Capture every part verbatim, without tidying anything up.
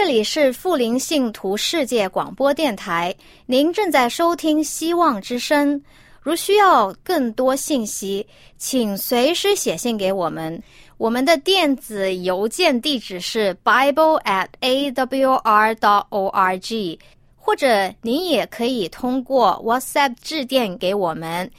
这里是富林信徒世界广播电台，您正在收听希望之声。如需要更多信息，请随时写信给我们。我们的电子邮件地址是 bible at a w r dot org， 或者您也可以通过 WhatsApp 致电给我们，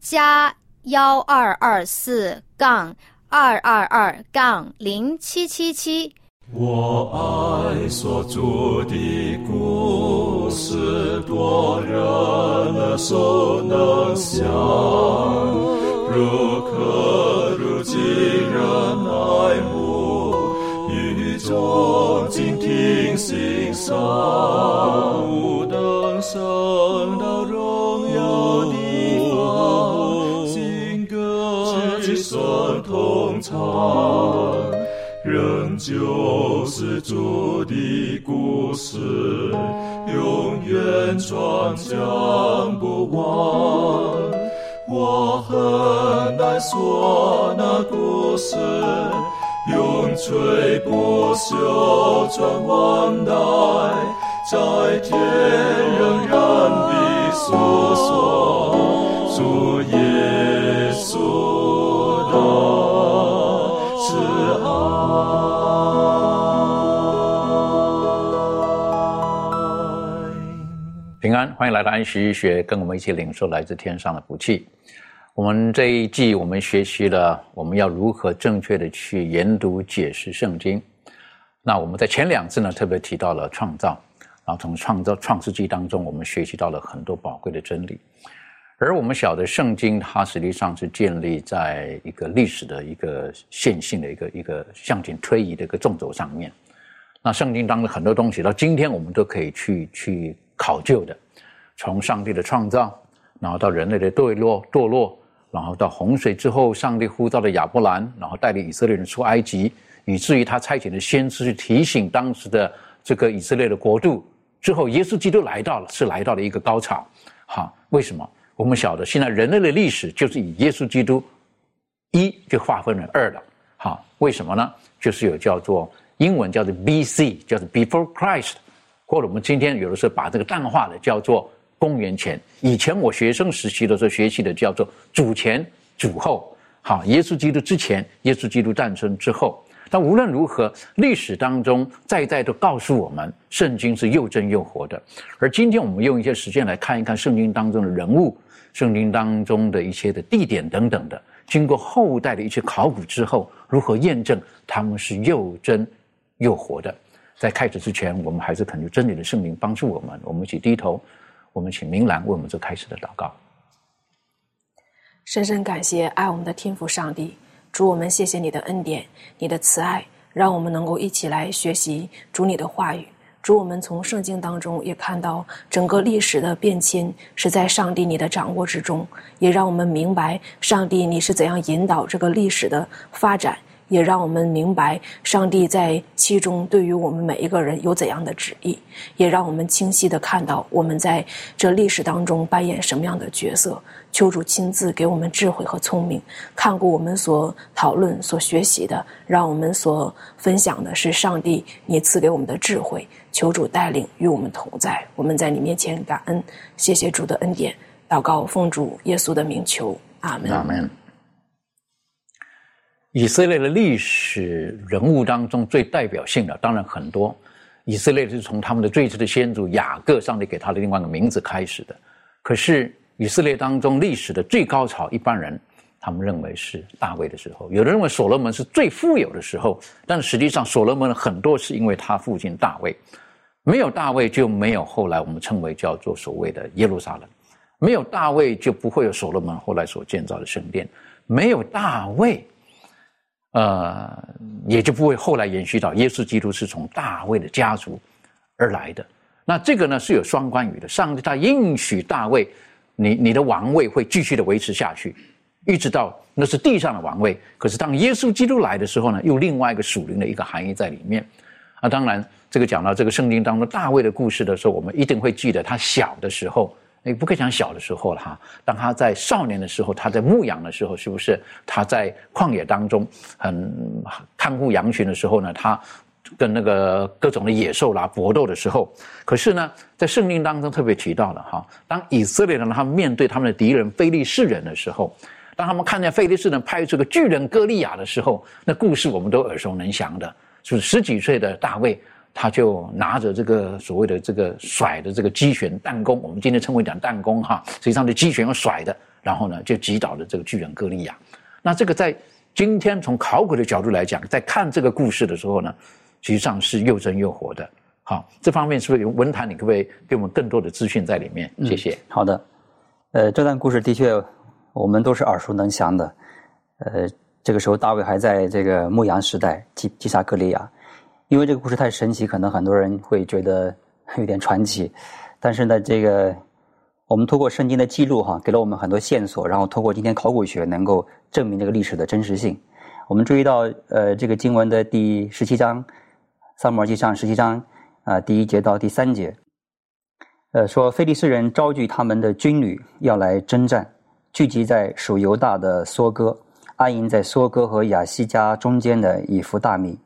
加一二二四杠二二二杠零七七七。我爱所著的故事，多人的所能想，如可如今人爱慕，于众静听欣赏，吾等升到荣耀的方，新歌之声同唱，仍旧是主的故事，永远传讲不完。我很难说那故事，永垂不朽传万代，在天仍然的诉说，主耶稣的平安，欢迎来到安息医学，跟我们一起领受来自天上的福气。我们这一季我们学习了我们要如何正确的去研读解释圣经。那我们在前两次呢特别提到了创造，然后从创造创世纪当中我们学习到了很多宝贵的真理。而我们晓得圣经它实际上是建立在一个历史的一个线性的一个一个向前推移的一个纵轴上面。那圣经当中很多东西到今天我们都可以去去考究的，从上帝的创造，然后到人类的堕落堕落，然后到洪水之后上帝呼召的亚伯兰，然后带领以色列人出埃及，以至于他差遣的先知去提醒当时的这个以色列的国度，之后耶稣基督来到了，是来到了一个高潮。好，为什么？我们晓得现在人类的历史就是以耶稣基督一就划分为二了。好，为什么呢？就是有叫做英文叫做 B C， 叫做 Before Christ，或者我们今天有的时候把这个淡化的叫做公元前。以前我学生时期的时候学习的叫做主前主后。好，耶稣基督之前，耶稣基督诞生之后。但无论如何，历史当中再再都告诉我们，圣经是又真又活的。而今天我们用一些时间来看一看圣经当中的人物，圣经当中的一些的地点等等的，经过后代的一些考古之后，如何验证他们是又真又活的。在开始之前，我们还是恳求真理的圣灵帮助我们，我们一起低头，我们请明兰为我们做开始的祷告。深深感谢爱我们的天父上帝，主，我们谢谢你的恩典，你的慈爱，让我们能够一起来学习主你的话语。主，我们从圣经当中也看到整个历史的变迁是在上帝你的掌握之中，也让我们明白上帝你是怎样引导这个历史的发展，也让我们明白上帝在其中对于我们每一个人有怎样的旨意，也让我们清晰地看到我们在这历史当中扮演什么样的角色。求主亲自给我们智慧和聪明，看顾我们所讨论所学习的，让我们所分享的是上帝你赐给我们的智慧。求主带领与我们同在，我们在你面前感恩，谢谢主的恩典，祷告奉主耶稣的名求，阿们，阿们。以色列的历史人物当中最代表性的当然很多，以色列是从他们的最初的先祖雅各，上帝给他的另外一个名字开始的。可是以色列当中历史的最高潮，一般人他们认为是大卫的时候，有人认为所罗门是最富有的时候，但实际上所罗门很多是因为他父亲大卫，没有大卫就没有后来我们称为叫做所谓的耶路撒冷，没有大卫就不会有所罗门后来所建造的圣殿，没有大卫呃，也就不会后来延续到耶稣基督是从大卫的家族而来的。那这个呢是有双关语的，上帝他应许大卫，你你的王位会继续的维持下去，一直到那是地上的王位。可是当耶稣基督来的时候呢，又另外一个属灵的一个含义在里面。啊，当然这个讲到这个圣经当中大卫的故事的时候，我们一定会记得他小的时候，你不可以讲小的时候了哈，当他在少年的时候，他在牧羊的时候，是不是他在旷野当中很看护羊群的时候呢，他跟那个各种的野兽啦搏斗的时候，可是呢，在圣经当中特别提到了哈，当以色列人他们面对他们的敌人非利士人的时候，当他们看见非利士人派出个巨人歌利亚的时候，那故事我们都耳熟能详的，就是十几岁的大卫。他就拿着这个所谓的这个甩的这个击拳弹弓，我们今天称为讲弹弓哈，实际上是击拳要甩的，然后呢就击倒了这个巨人歌利亚。那这个在今天从考古的角度来讲，在看这个故事的时候呢，实际上是又真又活的。好，这方面是不是文坛你可不可以给我们更多的资讯在里面？谢谢。嗯、好的，呃，这段故事的确我们都是耳熟能详的。呃，这个时候大卫还在这个牧羊时代击击杀歌利亚。因为这个故事太神奇，可能很多人会觉得有点传奇，但是呢，这个我们通过圣经的记录哈，给了我们很多线索，然后通过今天考古学能够证明这个历史的真实性。我们注意到，呃，这个经文的第十七章，《撒母耳记上》十七章啊、呃，第一节到第三节，呃，说非利士人招聚他们的军旅要来征战，聚集在属犹大的梭哥，安营在梭哥和亚西加中间的以弗大米。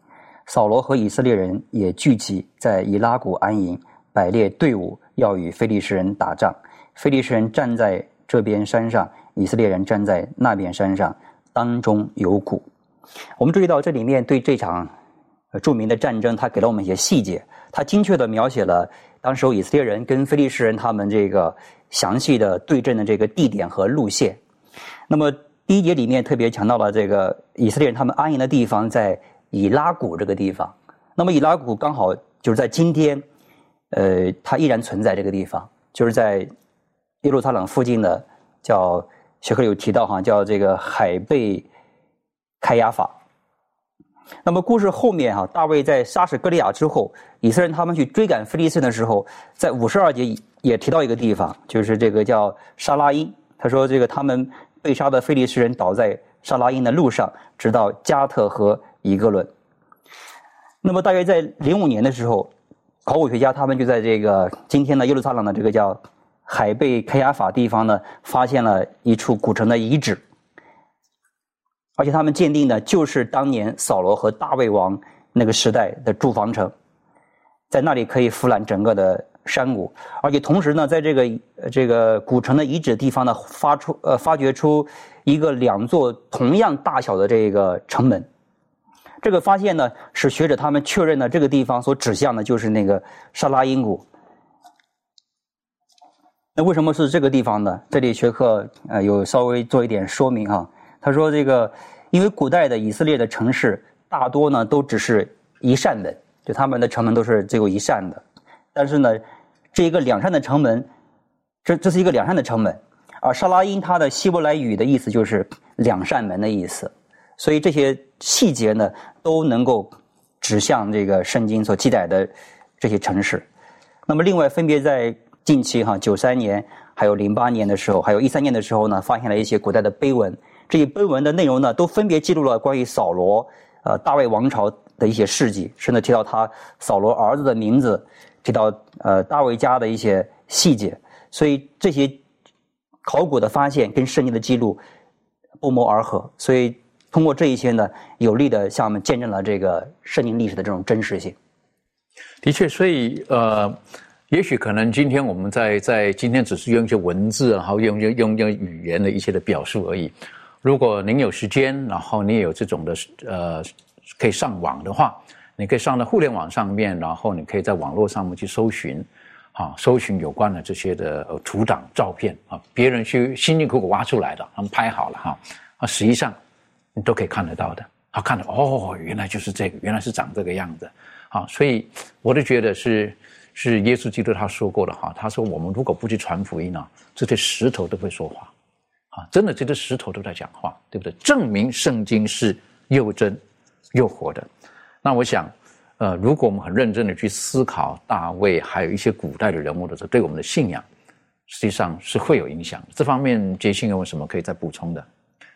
扫罗和以色列人也聚集在以拉谷安营，摆列队伍要与非利士人打仗。非利士人站在这边山上，以色列人站在那边山上，当中有谷。我们注意到这里面对这场著名的战争，他给了我们一些细节，他精确地描写了当时以色列人跟非利士人他们这个详细的对阵的这个地点和路线。那么第一节里面特别强调了这个以色列人他们安营的地方在以拉谷这个地方，那么以拉谷刚好就是在今天，呃，它依然存在这个地方，就是在耶路撒冷附近的，叫学科有提到哈，叫这个海贝开亚法。那么故事后面哈、啊，大卫在杀死歌利亚之后，以色列人他们去追赶非利士的时候，在五十二节也提到一个地方，就是这个叫沙拉因，他说这个他们被杀的非利士人倒在沙拉因的路上，直到加特和以格伦。那么大约在零五年的时候，考古学家他们就在这个今天的耶路撒冷的这个叫海贝开亚法地方呢，发现了一处古城的遗址，而且他们鉴定呢，就是当年扫罗和大卫王那个时代的驻防城，在那里可以俯览整个的山谷，而且同时呢，在这个这个古城的遗址地方呢，发出呃发掘出一个两座同样大小的这个城门。这个发现呢，使学者他们确认了这个地方所指向的就是那个沙拉因谷。那为什么是这个地方呢？这里学科呃有稍微做一点说明哈。他说这个，因为古代的以色列的城市大多呢都只是一扇门，就他们的城门都是只有一扇的。但是呢，这一个两扇的城门，这这是一个两扇的城门，而沙拉因它的希伯来语的意思就是两扇门的意思。所以这些细节呢，都能够指向这个圣经所记载的这些城市。那么，另外分别在近期哈九三年、还有零八年的时候，还有一三年的时候呢，发现了一些古代的碑文。这些碑文的内容呢，都分别记录了关于扫罗、呃大卫王朝的一些事迹，甚至提到他扫罗儿子的名字，提到呃大卫家的一些细节。所以这些考古的发现跟圣经的记录不谋而合，所以。通过这一些呢，有力的向我们见证了这个圣经历史的这种真实性。的确，所以呃，也许可能今天我们在在今天只是用一些文字，然后用用用语言的一些的表述而已。如果您有时间，然后你也有这种的呃，可以上网的话，你可以上到互联网上面，然后你可以在网络上面去搜寻。啊，搜寻有关的这些的图档照片啊，别人去辛辛苦苦挖出来的，他们拍好了哈，啊，实际上。你都可以看得到的，好看的哦，原来就是这个，原来是长这个样子，好，所以我都觉得是是耶稣基督他说过的哈，他说我们如果不去传福音啊，这些石头都会说话，啊，真的这些石头都在讲话，对不对？证明圣经是又真又活的。那我想，呃，如果我们很认真的去思考大卫，还有一些古代的人物的时候，对我们的信仰实际上是会有影响的。这方面，杰信有什么可以再补充的？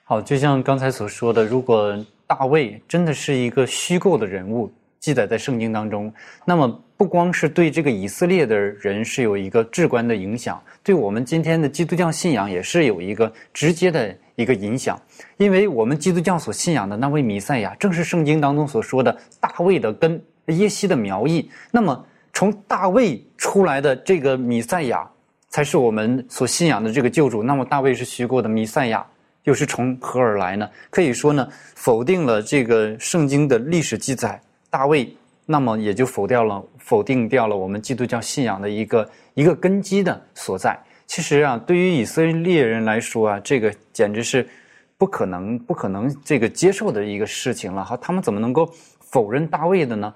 好，就像刚才所说的，如果大卫真的是一个虚构的人物记载在圣经当中，那么不光是对这个以色列的人是有一个至关的影响，对我们今天的基督教信仰也是有一个直接的一个影响。因为我们基督教所信仰的那位弥赛亚，正是圣经当中所说的大卫的根，耶西的苗裔，那么从大卫出来的这个弥赛亚才是我们所信仰的这个救主。那么大卫是虚构的，弥赛亚又是从何而来呢？可以说呢，否定了这个圣经的历史记载大卫，那么也就否掉了否定掉了我们基督教信仰的一个一个根基的所在。其实啊，对于以色列人来说啊，这个简直是不可能不可能这个接受的一个事情了哈，他们怎么能够否认大卫的呢？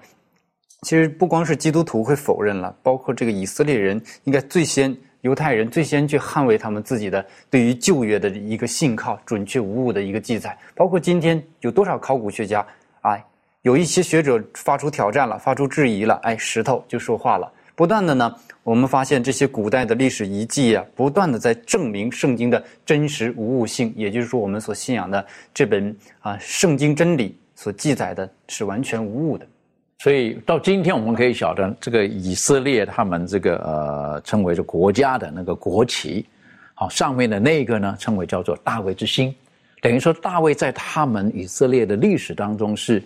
其实不光是基督徒会否认了，包括这个以色列人应该最先，犹太人最先去捍卫他们自己的对于旧约的一个信靠，准确无误的一个记载。包括今天有多少考古学家啊，有一些学者发出挑战了，发出质疑了，哎，石头就说话了。不断的呢，我们发现这些古代的历史遗迹啊，不断的在证明圣经的真实无误性，也就是说我们所信仰的这本啊圣经真理所记载的是完全无误的。所以到今天我们可以晓得，这个以色列他们这个呃称为是国家的那个国旗，好，上面的那个呢称为叫做大卫之星，等于说大卫在他们以色列的历史当中是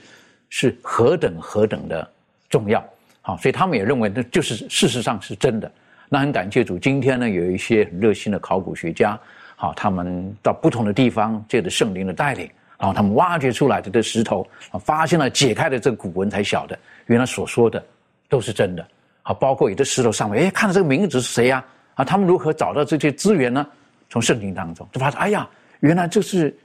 是何等何等的重要，好，所以他们也认为那就是事实上是真的。那很感谢主，今天呢有一些热心的考古学家，好，他们到不同的地方借着圣灵的带领。然后他们挖掘出来的这石头，发现了解开的这个古文才晓得，原来所说的都是真的。好，包括有的石头上面，哎，看到这个名字是谁呀？啊，他们如何找到这些资源呢？从圣经当中就发现，哎呀，原来这是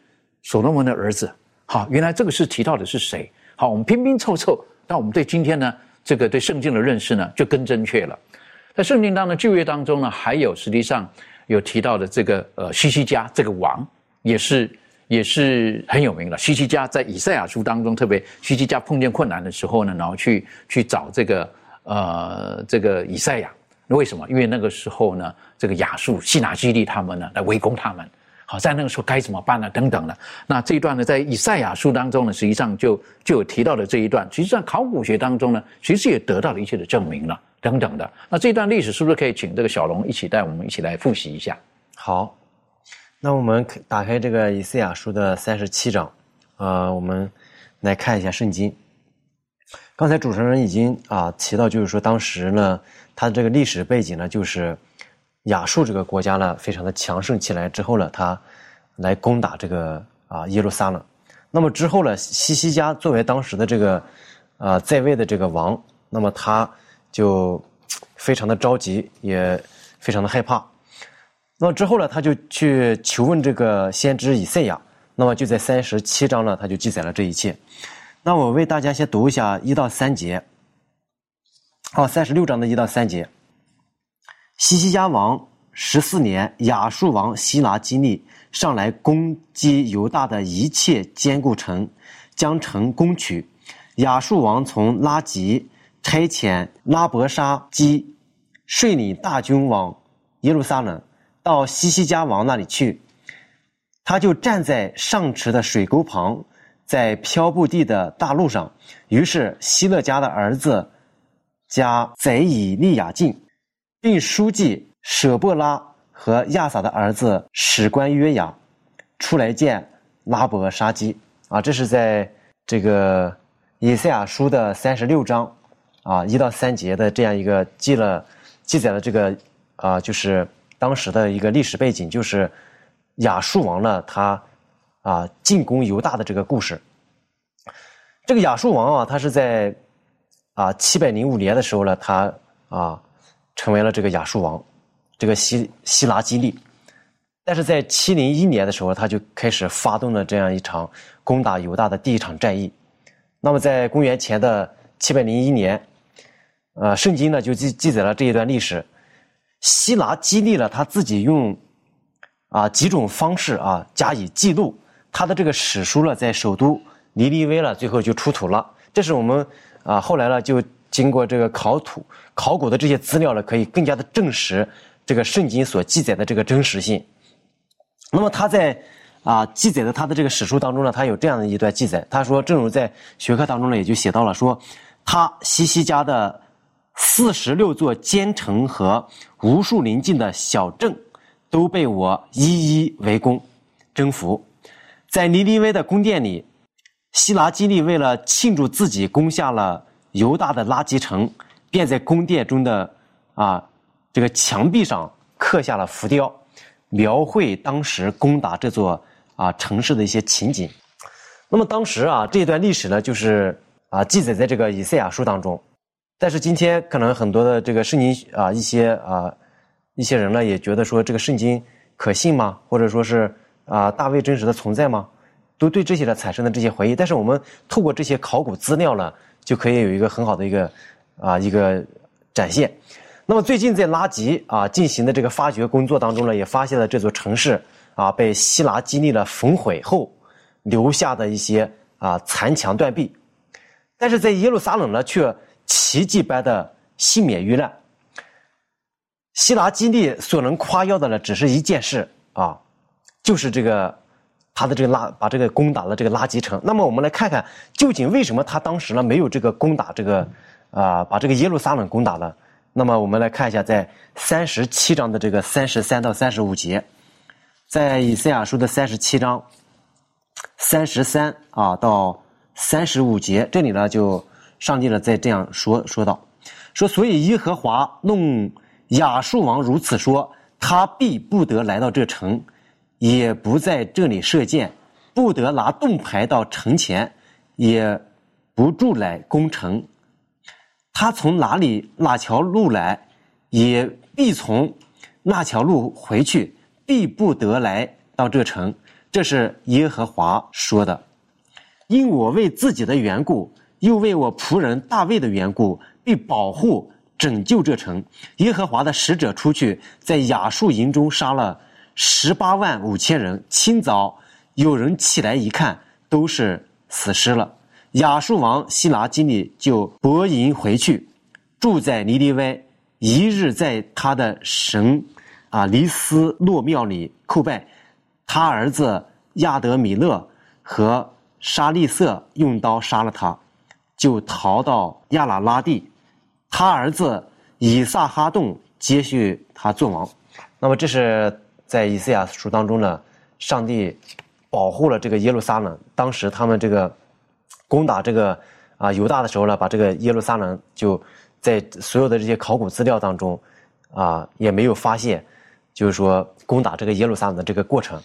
所罗门的儿子。好，原来这个是提到的是谁？好，我们拼拼凑凑，但我们对今天呢，这个对圣经的认识呢，就更正确了。在圣经当中，旧约当中呢，还有实际上有提到的这个呃希西家这个王，也是。也是很有名的。希西家在以赛亚书当中，特别希西家碰见困难的时候呢，然后去去找这个呃这个以赛亚。为什么？因为那个时候呢，这个亚述西拿基利他们呢来围攻他们。好，在那个时候该怎么办呢？等等的。那这一段呢，在以赛亚书当中呢，实际上就就有提到的这一段。实际上考古学当中呢，其实也得到了一切的证明了，等等的。那这一段历史是不是可以请这个小龙一起带我们一起来复习一下？好。那我们打开这个以赛亚书的三十七章，呃，我们来看一下圣经。刚才主持人已经啊、呃、提到，就是说当时呢，他这个历史背景呢，就是亚述这个国家呢非常的强盛起来之后呢，他来攻打这个啊、呃、耶路撒冷。那么之后呢，希西家作为当时的这个呃在位的这个王，那么他就非常的着急，也非常的害怕。那么之后呢，他就去求问这个先知以赛亚，那么就在三十七章呢，他就记载了这一切。那我为大家先读一下一到三节，好、哦、三十六章的一到三节。希西家王十四年，亚述王西拿基利上来攻击犹大的一切坚固城，将城攻取。亚述王从拉吉差遣拉伯沙基率领大军往耶路撒冷，到希西家王那里去，他就站在上池的水沟旁，在漂布地的大路上。于是希勒家的儿子加宰以利雅进，并书记舍伯拉和亚撒的儿子史官约雅出来见拉伯沙基。啊，这是在这个以赛亚书的三十六章啊一到三节的这样一个记了记载了这个啊就是。当时的一个历史背景，就是亚述王呢，他啊进攻犹大的这个故事。这个亚述王啊，他是在啊七百零五年的时候呢，他啊成为了这个亚述王，这个希希拿基利。但是在七零一年的时候，他就开始发动了这样一场攻打犹大的第一场战役。那么在公元前的七百零一年，呃，圣经呢就记记载了这一段历史。希拿基利了他自己用啊几种方式啊加以记录，他的这个史书呢在首都尼尼微了最后就出土了。这是我们啊后来呢就经过这个考土考古的这些资料呢，可以更加的证实这个圣经所记载的这个真实性。那么他在啊记载的他的这个史书当中呢，他有这样的一段记载，他说正如在学科当中呢也就写到了，说他希西家的四十六座坚城和无数邻近的小镇都被我一一围攻征服。在尼尼微的宫殿里，希拿基利为了庆祝自己攻下了犹大的垃圾城，便在宫殿中的啊这个墙壁上刻下了浮雕，描绘当时攻打这座啊城市的一些情景。那么当时啊，这一段历史呢，就是啊记载在这个以赛亚书当中。但是今天可能很多的这个圣经啊，一些啊一些人呢也觉得说这个圣经可信吗？或者说是啊大卫真实的存在吗？都对这些呢产生了这些怀疑。但是我们透过这些考古资料呢，就可以有一个很好的一个啊一个展现。那么最近在拉吉啊进行的这个发掘工作当中呢，也发现了这座城市啊被希拉基利呢焚毁后留下的一些啊残墙断壁，但是在耶路撒冷呢却奇迹般的幸免于难。希拉基利所能夸耀的呢只是一件事啊，就是这个他的这个拉把这个攻打了这个拉吉城。那么我们来看看究竟为什么他当时呢没有这个攻打这个啊、呃、把这个耶路撒冷攻打了。那么我们来看一下，在三十七章的这个三十三到三十五节，在以赛亚书的三十七章三十三啊到三十五节，这里呢就上帝呢在这样说说道，说所以耶和华弄亚述王如此说，他必不得来到这城，也不在这里射箭，不得拿盾牌到城前，也不住来攻城。他从哪里哪条路来，也必从那条路回去，必不得来到这城。这是耶和华说的。因我为自己的缘故，又为我仆人大卫的缘故，必保护拯救这城。耶和华的使者出去，在亚述营中杀了十八万五千人。清早有人起来一看，都是死尸了。亚述王希拿基里就伯营回去，住在尼尼微，一日在他的神啊黎斯洛庙里叩拜。他儿子亚德米勒和沙利瑟用刀杀了他，就逃到亚拉拉地。他儿子以撒哈顿接续他做王。那么这是在以赛亚书当中呢，上帝保护了这个耶路撒冷。当时他们这个攻打这个啊犹大的时候呢，把这个耶路撒冷就在所有的这些考古资料当中啊也没有发现，就是说攻打这个耶路撒冷的这个过程。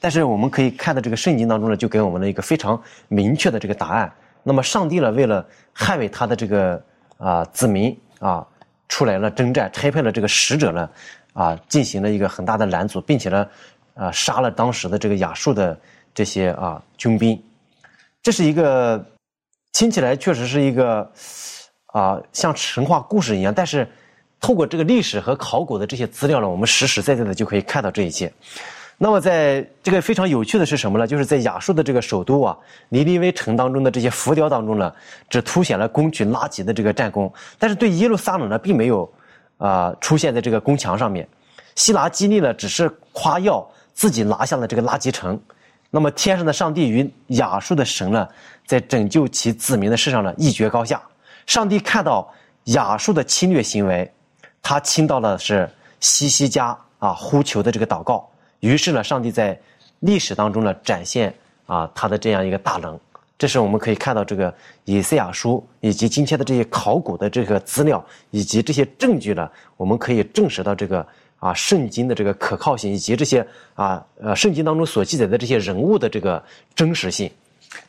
但是我们可以看到这个圣经当中呢，就给我们了一个非常明确的这个答案。那么上帝呢，为了捍卫他的这个啊子民啊，出来了征战，差派了这个使者呢啊进行了一个很大的拦阻，并且呢啊杀了当时的这个亚述的这些啊军兵。这是一个听起来确实是一个啊、呃、像神话故事一样，但是透过这个历史和考古的这些资料呢，我们实实在在的就可以看到这一切。那么在这个非常有趣的是什么呢？就是在亚述的这个首都啊尼尼微城当中的这些浮雕当中呢，只凸显了攻取拉吉的这个战功，但是对耶路撒冷呢并没有啊、呃、出现在这个宫墙上面。希拿基利呢只是夸耀自己拿下了这个拉吉城。那么天上的上帝与亚述的神呢，在拯救其子民的事上呢一决高下。上帝看到亚述的侵略行为，他听到的是西西家啊呼求的这个祷告，于是呢上帝在历史当中呢展现啊他的这样一个大能。这是我们可以看到这个以赛亚书以及今天的这些考古的这个资料以及这些证据呢，我们可以证实到这个啊，圣经的这个可靠性，以及这些啊呃，圣经当中所记载的这些人物的这个真实性，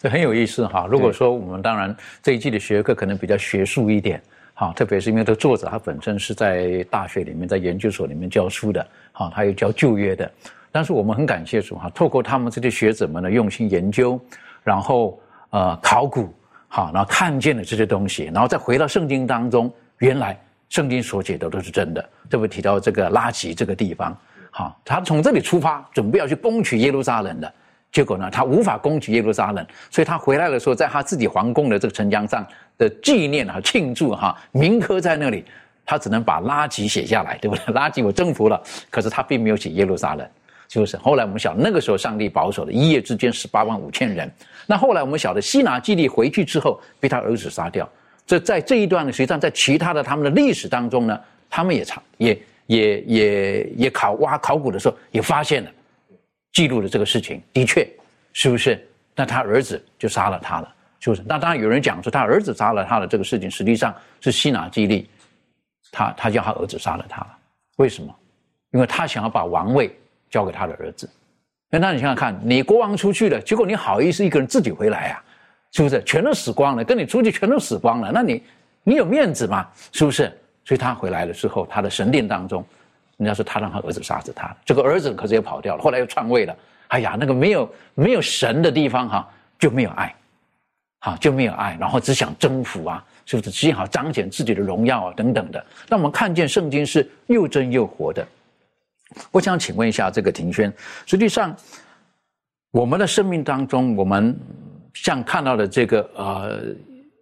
这很有意思哈。如果说我们当然这一季的学科可能比较学术一点哈，特别是因为这个作者他本身是在大学里面、在研究所里面教书的哈，他有教旧约的。但是我们很感谢主哈，透过他们这些学者们呢用心研究，然后呃考古哈，然后看见了这些东西，然后再回到圣经当中，原来圣经所解的都是真的，特别提到这个拉吉这个地方，好，他从这里出发，准备要去攻取耶路撒冷的，结果呢，他无法攻取耶路撒冷，所以他回来的时候，在他自己皇宫的这个城墙上的纪念和庆祝哈，铭刻在那里，他只能把拉吉写下来，对不对？拉吉我征服了，可是他并没有写耶路撒冷，就是后来我们晓得那个时候上帝保守了一夜之间十八万五千人，那后来我们晓得希拿基利回去之后被他儿子杀掉。这在这一段呢，实际上在其他的他们的历史当中呢，他们也查也也也也考挖考古的时候也发现了，记录了这个事情，的确是不是？那他儿子就杀了他了，修成。那当然有人讲说他儿子杀了他的这个事情，实际上是西拿基利，他他叫他儿子杀了他了。为什么？因为他想要把王位交给他的儿子。那你想想看，你国王出去了，结果你好意思一个人自己回来啊？是不是？全都死光了，跟你出去全都死光了，那你你有面子吗？是不是？所以他回来了之后，他的神殿当中，人家说他让他儿子杀死他，这个儿子可是也跑掉了，后来又篡位了。哎呀，那个没有没有神的地方哈，就没有爱，好就没有爱，然后只想征服啊，是不是？只想彰显自己的荣耀啊，等等的。那我们看见圣经是又真又活的。我想请问一下这个庭轩，实际上我们的生命当中，我们像看到的这个呃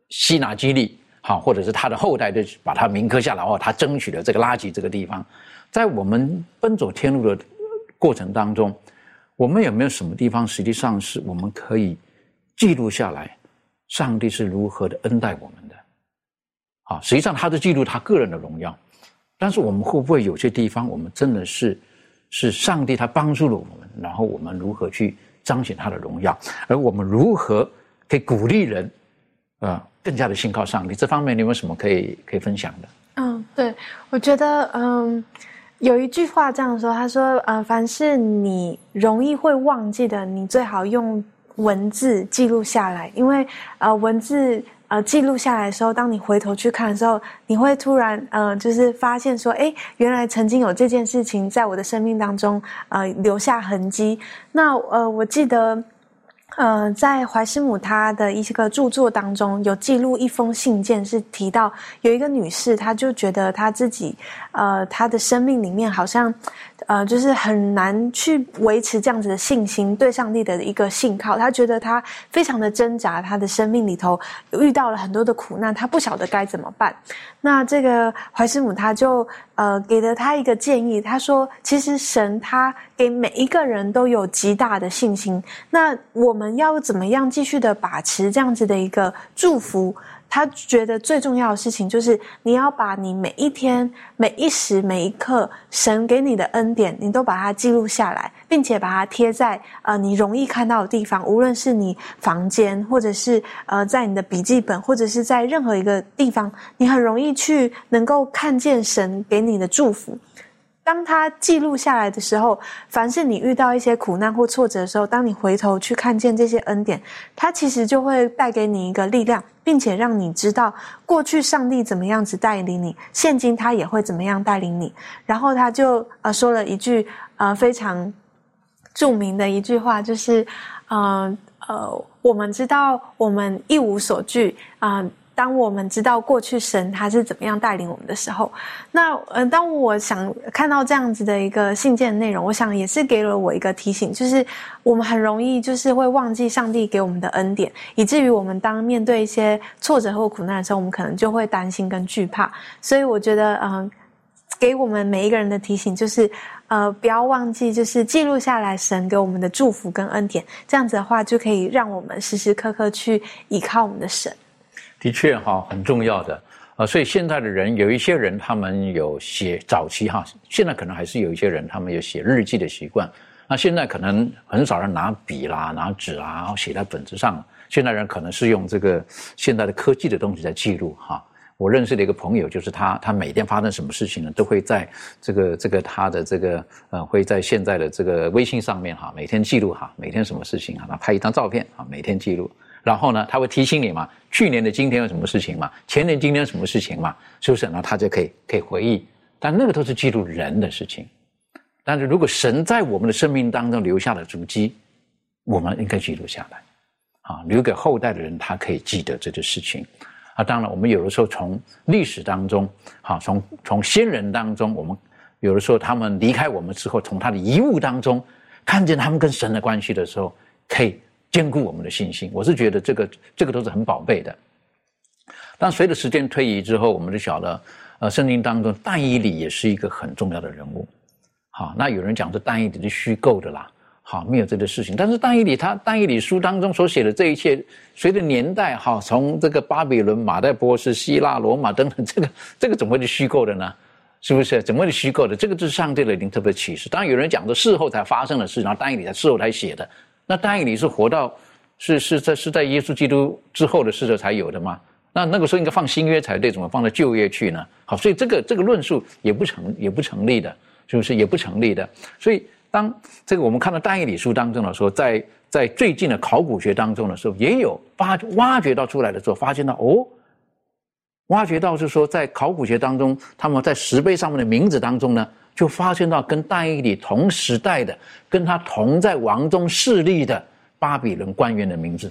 西拿基利，好，或者是他的后代就把他铭刻下来，然后他争取了这个拉吉这个地方，在我们奔走天路的过程当中，我们有没有什么地方实际上是我们可以记录下来上帝是如何的恩待我们的？好，实际上他是记录他个人的荣耀，但是我们会不会有些地方我们真的是是上帝他帮助了我们，然后我们如何去彰显他的荣耀，而我们如何可以鼓励人啊、呃、更加的信靠上帝，这方面你有没有什么可以可以分享的？嗯，对，我觉得嗯有一句话这样说，他说呃凡是你容易会忘记的，你最好用文字记录下来，因为呃文字呃，记录下来的时候，当你回头去看的时候，你会突然，呃，就是发现说，哎，原来曾经有这件事情在我的生命当中，呃，留下痕迹。那，呃，我记得，呃，在怀师母她的一个著作当中，有记录一封信件，是提到有一个女士，她就觉得她自己，呃，她的生命里面好像，呃，就是很难去维持这样子的信心，对上帝的一个信靠。她觉得她非常的挣扎，她的生命里头遇到了很多的苦难，她不晓得该怎么办。那这个怀师母她就呃给了她一个建议，她说，其实神他给每一个人都有极大的信心，那我们要怎么样继续的把持这样子的一个祝福？他觉得最重要的事情就是你要把你每一天每一时每一刻神给你的恩典你都把它记录下来，并且把它贴在呃你容易看到的地方，无论是你房间或者是呃在你的笔记本或者是在任何一个地方，你很容易去能够看见神给你的祝福。当他记录下来的时候，凡是你遇到一些苦难或挫折的时候，当你回头去看见这些恩典，它其实就会带给你一个力量，并且让你知道过去上帝怎么样子带领你，现今他也会怎么样带领你。然后他就呃说了一句呃非常著名的一句话，就是呃呃我们知道我们一无所惧啊、呃当我们知道过去神他是怎么样带领我们的时候，那呃，当我想看到这样子的一个信件的内容，我想也是给了我一个提醒，就是我们很容易就是会忘记上帝给我们的恩典，以至于我们当面对一些挫折或苦难的时候，我们可能就会担心跟惧怕。所以我觉得，嗯、呃，给我们每一个人的提醒就是，呃，不要忘记就是记录下来神给我们的祝福跟恩典，这样子的话就可以让我们时时刻刻去依靠我们的神。的确哈，很重要的，呃，所以现在的人有一些人，他们有写早期哈，现在可能还是有一些人，他们有写日记的习惯。那现在可能很少人拿笔啦、拿纸啦，然后写在本子上。现在人可能是用这个现在的科技的东西在记录哈。我认识的一个朋友，就是他，他每天发生什么事情呢，都会在这个这个他的这个呃，会在现在的这个微信上面哈，每天记录哈，每天什么事情啊，他拍一张照片啊，每天记录。然后呢，他会提醒你嘛，去年的今天有什么事情嘛，前年今天有什么事情嘛，是不是？那他就可以可以回忆，但那个都是记录人的事情。但是如果神在我们的生命当中留下了足迹，我们应该记录下来，啊，留给后代的人，他可以记得这件事情。啊，当然，我们有的时候从历史当中，啊，从从先人当中，我们有的时候他们离开我们之后，从他的遗物当中看见他们跟神的关系的时候，可以兼顾我们的信心，我是觉得这个这个都是很宝贝的。但随着时间推移之后，我们就晓得，呃，圣经当中但以理也是一个很重要的人物。好，那有人讲这但以理是虚构的啦，好，没有这个事情。但是但以理他但以理书当中所写的这一切，随着年代哈，从这个巴比伦、马代波斯、希腊、罗马等等，这个这个怎么会是虚构的呢？是不是？怎么会是虚构的？这个就是上帝的灵特别启示。当然有人讲这事后才发生的事，然后但以理才事后才写的。那但以理是活到是是在是在耶稣基督之后的使者才有的吗？那那个时候应该放新约才对，怎么放到旧约去呢？好，所以这个这个论述也不成也不成立的，是不是也不成立的？所以当这个我们看到但以理书当中的时候，在在最近的考古学当中的时候，也有挖挖掘到出来的时候，发现到哦，挖掘到是说在考古学当中，他们在石碑上面的名字当中呢，就发现到跟但以理同时代的、跟他同在王中势力的巴比伦官员的名字。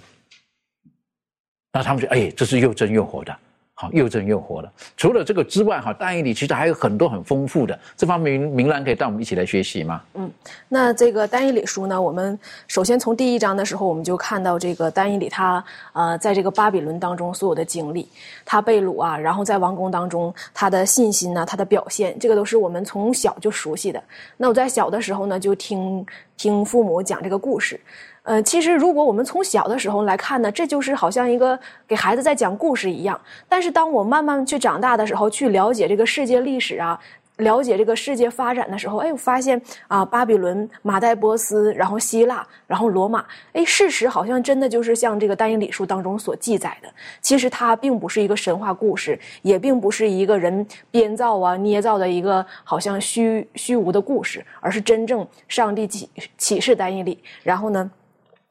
那他们说哎，这是又真又活的，好，又真又活的。除了这个之外，好，但以理其实还有很多很丰富的这方面，明兰可以带我们一起来学习吗？嗯，那这个但以理书呢，我们首先从第一章的时候，我们就看到这个但以理他呃在这个巴比伦当中所有的经历，他被掳啊，然后在王宫当中他的信心呢、啊，他的表现，这个都是我们从小就熟悉的。那我在小的时候呢，就听听父母讲这个故事。呃，其实如果我们从小的时候来看呢，这就是好像一个给孩子在讲故事一样。但是当我慢慢去长大的时候，去了解这个世界历史啊，了解这个世界发展的时候，哎，我发现啊，巴比伦、马代波斯，然后希腊，然后罗马，哎，事实好像真的就是像这个但以理书当中所记载的。其实它并不是一个神话故事，也并不是一个人编造啊、捏造的一个好像虚虚无的故事，而是真正上帝启启示但以理，然后呢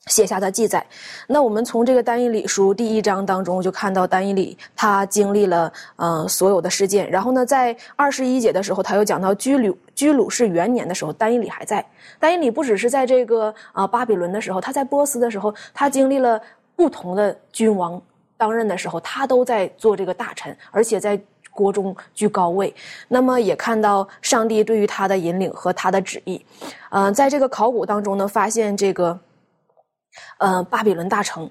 写下的记载。那我们从这个但以理书第一章当中就看到但以理他经历了呃所有的事件。然后呢，在二十一节的时候，他又讲到居鲁居鲁士元年的时候，但以理还在。但以理不只是在这个啊、呃、巴比伦的时候，他在波斯的时候，他经历了不同的君王当任的时候，他都在做这个大臣，而且在国中居高位。那么也看到上帝对于他的引领和他的旨意。嗯、呃，在这个考古当中呢，发现这个。呃，巴比伦大城，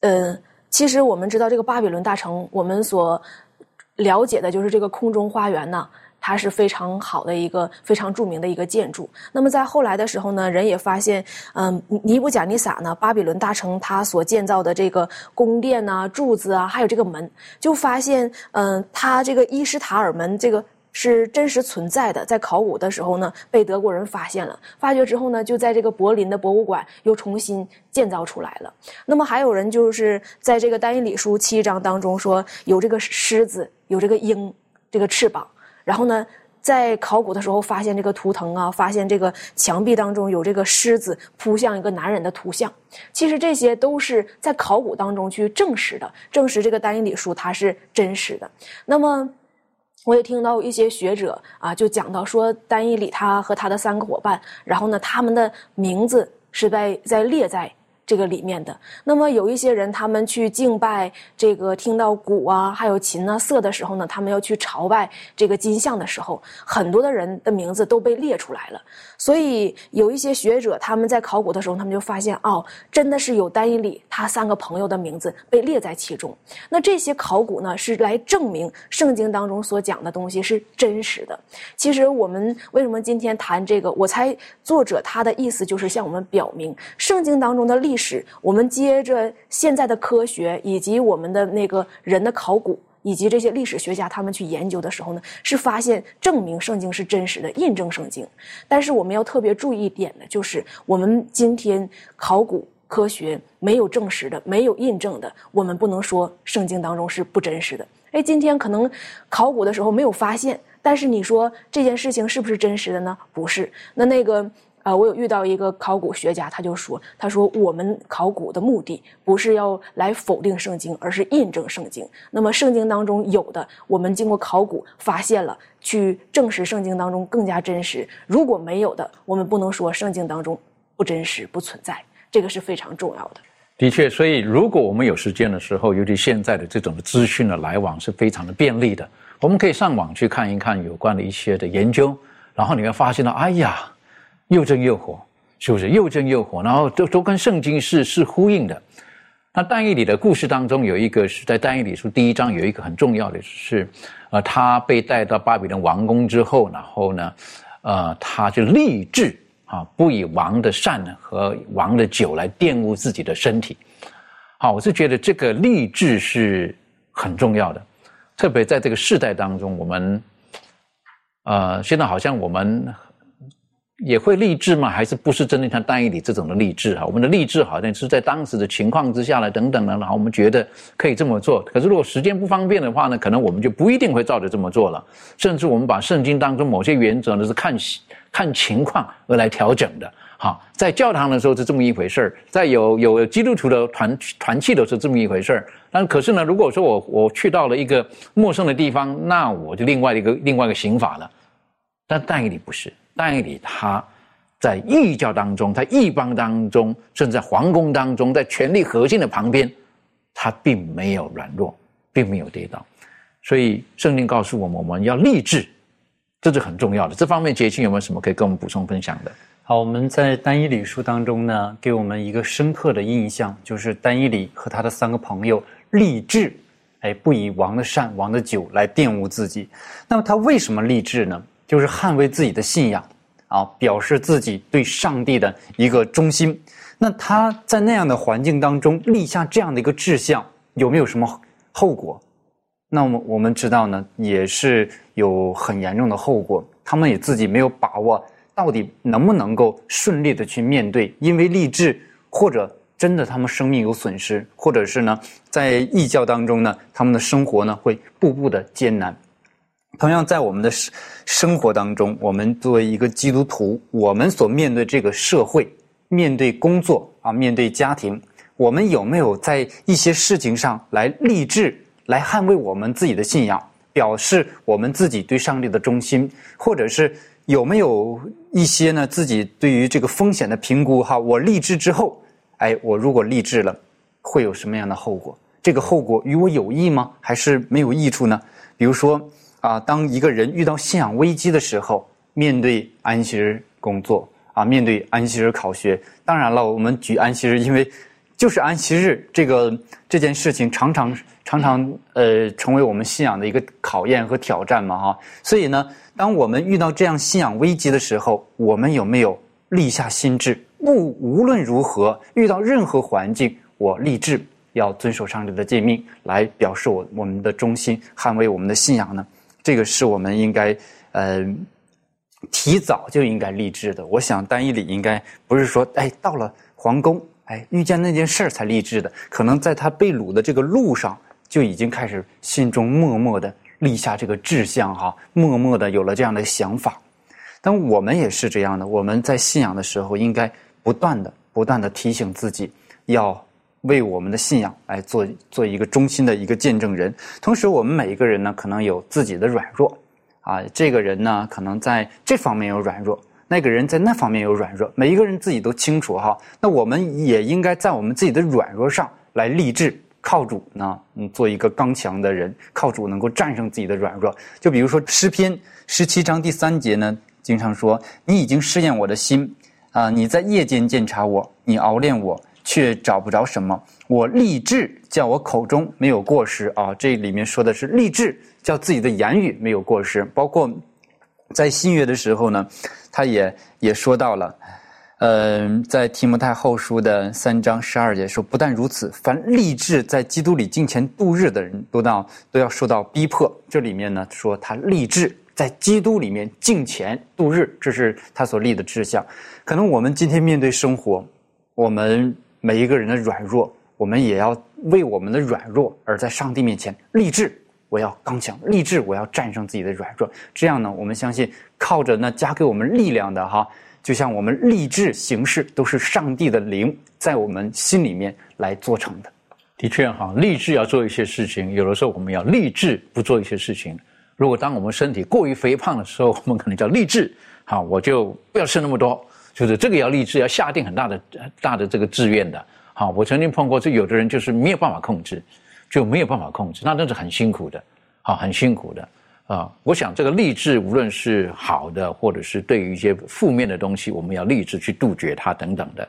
呃，其实我们知道这个巴比伦大城，我们所了解的就是这个空中花园呢，它是非常好的一个非常著名的一个建筑。那么在后来的时候呢，人也发现，嗯、呃，尼布甲尼撒呢，巴比伦大城它所建造的这个宫殿啊、柱子啊，还有这个门，就发现，嗯、呃，它这个伊什塔尔门这个。是真实存在的，在考古的时候呢，被德国人发现了，发掘之后呢，就在这个柏林的博物馆又重新建造出来了。那么还有人就是在这个但以理书七章当中说，有这个狮子，有这个鹰，这个翅膀。然后呢，在考古的时候发现这个图腾啊，发现这个墙壁当中有这个狮子扑向一个男人的图像。其实这些都是在考古当中去证实的，证实这个但以理书它是真实的。那么我也听到一些学者啊，就讲到说，但以理他和他的三个伙伴，然后呢，他们的名字是在在列在这个里面的。那么有一些人，他们去敬拜这个听到鼓啊，还有琴啊、瑟的时候呢，他们要去朝拜这个金像的时候，很多的人的名字都被列出来了。所以有一些学者，他们在考古的时候，他们就发现哦，真的是有但以理他三个朋友的名字被列在其中。那这些考古呢，是来证明圣经当中所讲的东西是真实的。其实我们为什么今天谈这个，我猜作者他的意思就是向我们表明，圣经当中的历史历史，我们接着现在的科学以及我们的那个人的考古以及这些历史学家他们去研究的时候呢，是发现证明圣经是真实的，印证圣经。但是我们要特别注意一点的，就是我们今天考古科学没有证实的，没有印证的，我们不能说圣经当中是不真实的。哎，今天可能考古的时候没有发现，但是你说这件事情是不是真实的呢？不是。那那个呃，我有遇到一个考古学家，他就说，他说我们考古的目的不是要来否定圣经，而是印证圣经。那么圣经当中有的，我们经过考古发现了，去证实圣经当中更加真实。如果没有的，我们不能说圣经当中不真实、不存在，这个是非常重要的。的确，所以如果我们有时间的时候，尤其现在的这种资讯的来往是非常的便利的，我们可以上网去看一看有关的一些的研究，然后你会发现到，哎呀，又真又活，是不是又真又活？然后都都跟圣经是是呼应的。那但以理的故事当中有一个是在但以理书第一章有一个很重要的是，呃，他被带到巴比伦王宫之后，然后呢，呃，他就立志啊，不以王的膳和王的酒来玷污自己的身体。好，我是觉得这个立志是很重要的，特别在这个世代当中，我们，呃，现在好像我们。也会励志吗？还是不是真的像戴义理这种的励志哈？我们的励志好像是在当时的情况之下呢，等等呢，然后我们觉得可以这么做。可是如果时间不方便的话呢，可能我们就不一定会照着这么做了。甚至我们把圣经当中某些原则呢是看看情况而来调整的。好，在教堂的时候是这么一回事儿，在有有基督徒的团团契的时候是这么一回事儿。但可是呢，如果说我我去到了一个陌生的地方，那我就另外一个另外一个刑法了。但戴义理不是。戴义理他在异教当中，在异邦当中，甚至在皇宫当中，在权力核心的旁边，他并没有软弱，并没有跌倒。所以圣经告诉我们，我们要立志，这是很重要的。这方面，杰青有没有什么可以跟我们补充分享的？好，我们在但以理书当中呢，给我们一个深刻的印象，就是但以理和他的三个朋友立志，哎，不以王的善、王的酒来玷污自己。那么他为什么立志呢？就是捍卫自己的信仰啊，表示自己对上帝的一个忠心。那他在那样的环境当中立下这样的一个志向，有没有什么后果？那我们我们知道呢，也是有很严重的后果。他们也自己没有把握，到底能不能够顺利的去面对，因为立志，或者真的他们生命有损失，或者是呢，在异教当中呢，他们的生活呢会步步的艰难。同样在我们的生活当中，我们作为一个基督徒，我们所面对这个社会，面对工作啊，面对家庭，我们有没有在一些事情上来立志，来捍卫我们自己的信仰，表示我们自己对上帝的忠心，或者是有没有一些呢自己对于这个风险的评估哈，我立志之后，哎，我如果立志了，会有什么样的后果？这个后果与我有益吗？还是没有益处呢？比如说啊，当一个人遇到信仰危机的时候，面对安息日工作啊，面对安息日考学，当然了，我们举安息日，因为就是安息日这个这件事情常常常常呃成为我们信仰的一个考验和挑战嘛哈。所以呢，当我们遇到这样信仰危机的时候，我们有没有立下心志，不无论如何遇到任何环境，我立志要遵守上帝的诫命，来表示我我们的忠心，捍卫我们的信仰呢？这个是我们应该呃提早就应该立志的。我想但以理应该不是说哎到了皇宫哎遇见那件事儿才立志的，可能在他被掳的这个路上就已经开始心中默默的立下这个志向哈，默默的有了这样的想法。但我们也是这样的，我们在信仰的时候应该不断的不断的提醒自己，要为我们的信仰来做做一个忠心的一个见证人。同时我们每一个人呢，可能有自己的软弱啊，这个人呢可能在这方面有软弱，那个人在那方面有软弱，每一个人自己都清楚哈。那我们也应该在我们自己的软弱上来立志，靠主呢嗯做一个刚强的人，靠主能够战胜自己的软弱。就比如说诗篇十七章第三节呢，经常说你已经试验我的心啊、呃，你在夜间检查我，你熬炼我却找不着什么，我立志叫我口中没有过失啊！这里面说的是立志叫自己的言语没有过失，包括在新约的时候呢，他也也说到了，嗯、呃，在提摩太后书的三章十二节说，不但如此，凡立志在基督里敬虔度日的人都到都要受到逼迫。这里面呢说他立志在基督里面敬虔度日，这是他所立的志向。可能我们今天面对生活，我们每一个人的软弱，我们也要为我们的软弱而在上帝面前立志，我要刚强，立志我要战胜自己的软弱。这样呢，我们相信靠着那加给我们力量的哈，就像我们立志行事都是上帝的灵在我们心里面来做成的。的确哈，立志要做一些事情，有的时候我们要立志不做一些事情。如果当我们身体过于肥胖的时候，我们可能叫立志好，我就不要吃那么多，就是这个要立志，要下定很大的大的这个志愿的。好，我曾经碰过，这有的人就是没有办法控制，就没有办法控制，那真是很辛苦的，好，很辛苦的啊、呃！我想这个立志，无论是好的，或者是对于一些负面的东西，我们要立志去杜绝它等等的。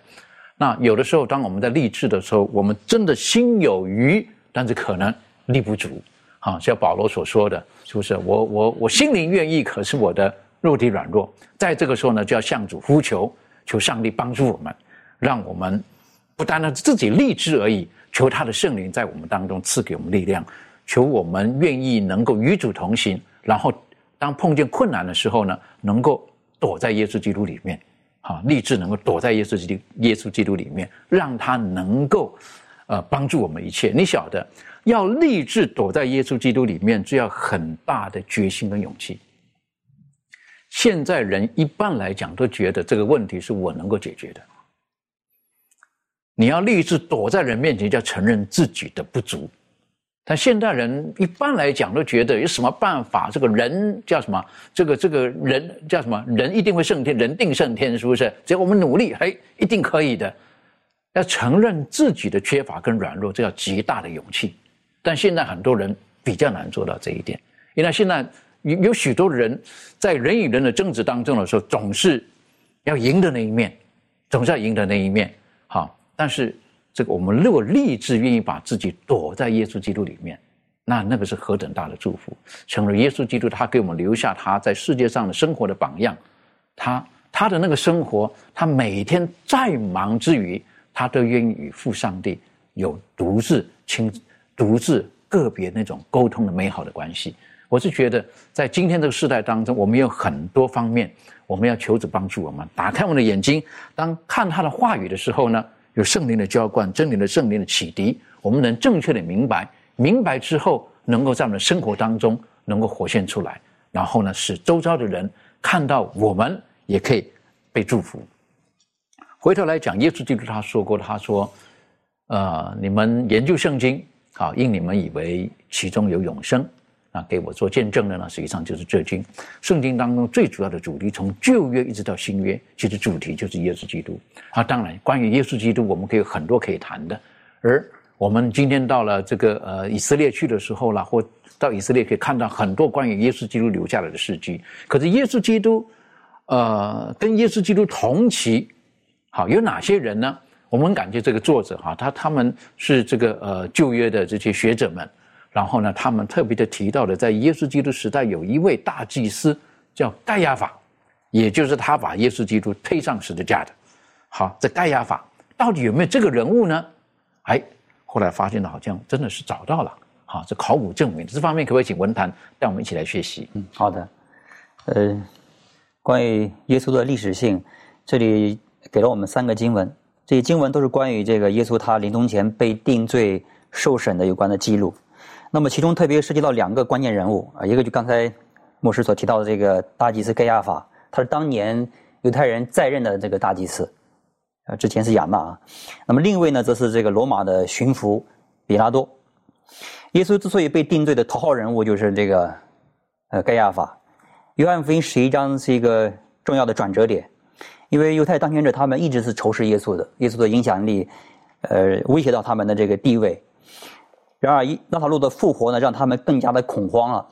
那有的时候，当我们在立志的时候，我们真的心有余，但是可能力不足啊，像保罗所说的，是不是？我我我心灵愿意，可是我的肉体软弱，在这个时候呢，就要向主呼求，求上帝帮助我们，让我们不单单自己立志而已，求他的圣灵在我们当中赐给我们力量，求我们愿意能够与主同行，然后当碰见困难的时候呢，能够躲在耶稣基督里面，啊，立志能够躲在耶稣基督耶稣基督里面，让他能够呃帮助我们一切。你晓得，要立志躲在耶稣基督里面，就要很大的决心跟勇气。现在人一般来讲都觉得这个问题是我能够解决的。你要立志躲在人面前，就要承认自己的不足。但现代人一般来讲都觉得有什么办法，这个人叫什么，这个这个人叫什么，人一定会胜天，人定胜天，是不是？只要我们努力，哎，一定可以的。要承认自己的缺乏跟软弱，这要极大的勇气。但现在很多人比较难做到这一点，因为现在有许多人在人与人的争执当中的时候，总是要赢的那一面，总是要赢的那一面。好，但是这个我们如果立志愿意把自己躲在耶稣基督里面，那那个是何等大的祝福！成了耶稣基督，他给我们留下他在世界上的生活的榜样。他他的那个生活，他每天再忙之余，他都愿意与父上帝有独自亲独自个别那种沟通的美好的关系。我是觉得，在今天这个时代当中，我们有很多方面，我们要求主帮助我们，打开我们的眼睛。当看他的话语的时候呢，有圣灵的浇灌，真理的圣灵的启迪，我们能正确的明白，明白之后能够在我们的生活当中能够活现出来，然后呢，使周遭的人看到我们也可以被祝福。回头来讲，耶稣基督他说过，他说呃，你们研究圣经啊，因你们以为其中有永生，那给我做见证的呢，实际上就是这经。圣经当中最主要的主题，从旧约一直到新约，其实主题就是耶稣基督。啊，当然，关于耶稣基督，我们可以有很多可以谈的。而我们今天到了这个呃以色列去的时候啦，或到以色列可以看到很多关于耶稣基督留下来的事迹。可是耶稣基督，呃，跟耶稣基督同期，好，有哪些人呢？我们感觉这个作者哈，他他们是这个呃旧约的这些学者们。然后呢，他们特别的提到的，在耶稣基督时代有一位大祭司叫盖亚法，也就是他把耶稣基督推上十字架的。好，这盖亚法到底有没有这个人物呢？哎，后来发现了，好像真的是找到了。好，这考古证明，这方面可不可以请文坛带我们一起来学习？嗯，好的。呃，关于耶稣的历史性，这里给了我们三个经文，这些经文都是关于这个耶稣他临终前被定罪受审的有关的记录。那么其中特别涉及到两个关键人物，一个就刚才牧师所提到的这个大祭司盖亚法，他是当年犹太人在任的这个大祭司，之前是亚纳。那么另一位呢，则是这个罗马的巡抚比拉多。耶稣之所以被定罪的头号人物就是这个呃盖亚法。约翰福音十一章是一个重要的转折点，因为犹太当权者他们一直是仇视耶稣的，耶稣的影响力呃威胁到他们的这个地位。然而拉塔路的复活呢，让他们更加的恐慌了，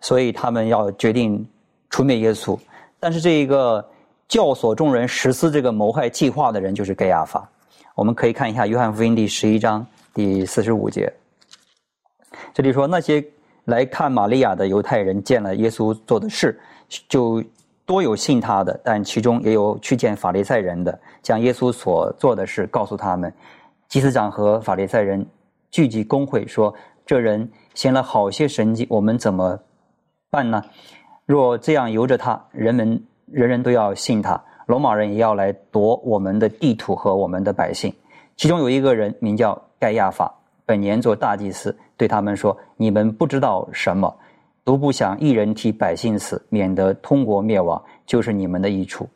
所以他们要决定除灭耶稣。但是这一个教唆众人实施这个谋害计划的人就是盖亚法。我们可以看一下约翰福音第十一章第四十五节，这里说，那些来看玛利亚的犹太人见了耶稣做的事，就多有信他的，但其中也有去见法利赛人的，将耶稣所做的事告诉他们。祭司长和法利赛人聚集公会说，这人行了好些神迹，我们怎么办呢？若这样由着他，人们人人都要信他，罗马人也要来夺我们的地土和我们的百姓。其中有一个人名叫盖亚法，本年做大祭司，对他们说，你们不知道什么，独不想一人替百姓死，免得通国灭亡，就是你们的益处。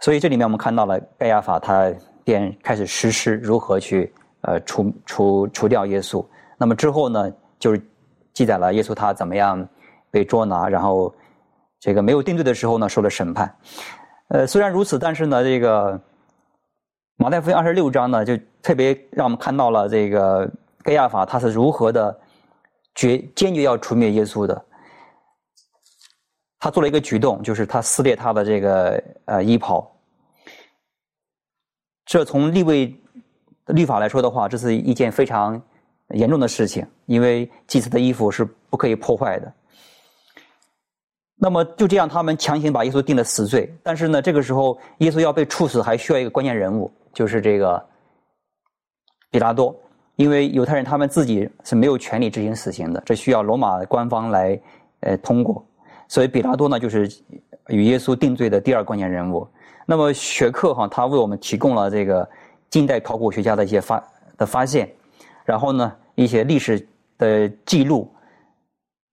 所以这里面我们看到了盖亚法，他便开始实施如何去呃，除除除掉耶稣。那么之后呢，就是记载了耶稣他怎么样被捉拿，然后这个没有定罪的时候呢，受了审判。呃，虽然如此，但是呢，这个马太福音二十六章呢，就特别让我们看到了这个盖亚法他是如何的决坚决要除灭耶稣的。他做了一个举动，就是他撕裂他的这个呃衣袍。这从利未律法来说的话，这是一件非常严重的事情，因为祭司的衣服是不可以破坏的。那么就这样，他们强行把耶稣定了死罪。但是呢，这个时候耶稣要被处死，还需要一个关键人物，就是这个比拉多。因为犹太人他们自己是没有权利执行死刑的，这需要罗马官方来呃通过。所以比拉多呢，就是与耶稣定罪的第二关键人物。那么学课哈，他为我们提供了这个近代考古学家的一些发的发现，然后呢一些历史的记录，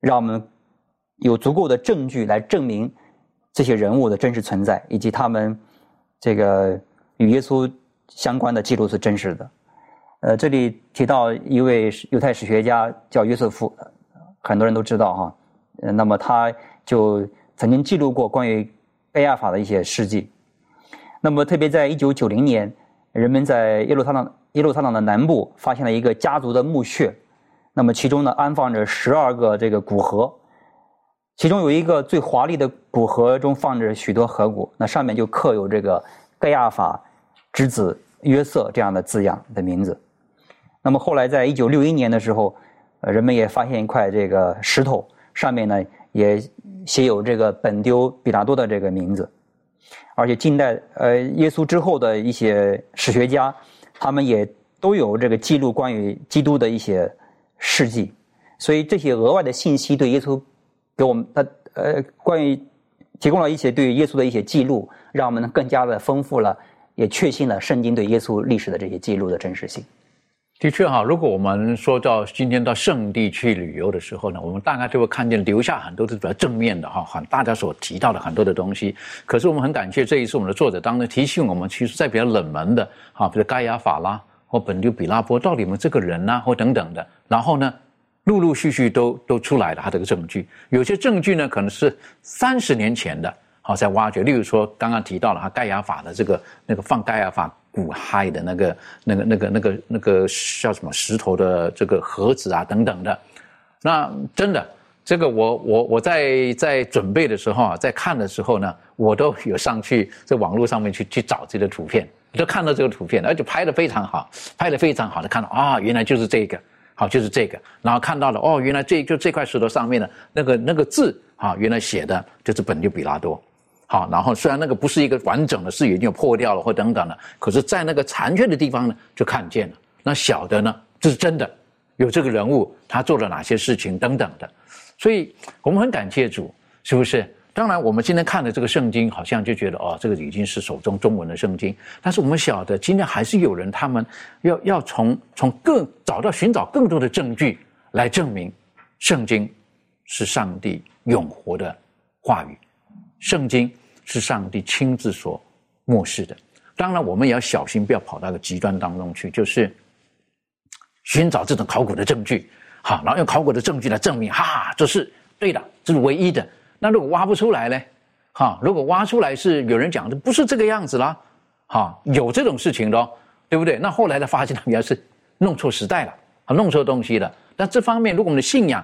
让我们有足够的证据来证明这些人物的真实存在，以及他们这个与耶稣相关的记录是真实的。呃，这里提到一位犹太史学家叫约瑟夫，很多人都知道哈。呃，那么他就曾经记录过关于该亚法的一些事迹。那么，特别在一九九零年，人们在耶路撒冷耶路撒冷的南部发现了一个家族的墓穴，那么其中呢安放着十二个这个骨盒，其中有一个最华丽的骨盒中放着许多颌骨，那上面就刻有这个该亚法之子约瑟这样的字样的名字。那么后来在一九六一年的时候，人们也发现一块这个石头，上面呢也写有这个本丢比拉多的这个名字。而且近代呃耶稣之后的一些史学家，他们也都有这个记录关于基督的一些事迹。所以这些额外的信息对耶稣给我们呃关于提供了一些对耶稣的一些记录，让我们更加的丰富了，也确信了圣经对耶稣历史的这些记录的真实性。的确哈，如果我们说到今天到圣地去旅游的时候呢，我们大概就会看见留下很多是比较正面的哈，很大家所提到的很多的东西。可是我们很感谢这一次我们的作者当中提醒我们，其实在比较冷门的哈，比如该亚法啦或本丢比拉多到底有没有这个人啦、啊、或等等的，然后呢陆陆续续都都出来了他这个证据。有些证据呢可能是三十年前的哈在挖掘，例如说刚刚提到了哈该亚法的这个那个放该亚法骨骸的那个那个那个那个那个叫什么石头的这个盒子啊等等的。那真的这个我我我在在准备的时候啊，在看的时候呢，我都有上去在网络上面去去找这个图片，都看到这个图片，而且拍得非常好，拍得非常好的，看到啊原来就是这个，好就是这个，然后看到了哦原来这就这块石头上面的那个那个字啊，原来写的就是本丢比拉多。好，然后虽然那个不是一个完整的，是已经破掉了或等等的，可是在那个残缺的地方呢就看见了，那小的呢这是真的有这个人物他做了哪些事情等等的。所以我们很感谢主，是不是？当然我们今天看的这个圣经好像就觉得哦，这个已经是手中中文的圣经，但是我们晓得今天还是有人他们要要从从更找到寻找更多的证据来证明圣经是上帝永活的话语，圣经是上帝亲自所默示的。当然我们也要小心不要跑到个极端当中去，就是寻找这种考古的证据，好，然后用考古的证据来证明哈这是对的，这是唯一的。那如果挖不出来呢，哈，如果挖出来是有人讲的不是这个样子啦，哈，有这种事情的、哦、对不对？那后来的发现他们是弄错时代了，弄错东西了。但这方面如果我们的信仰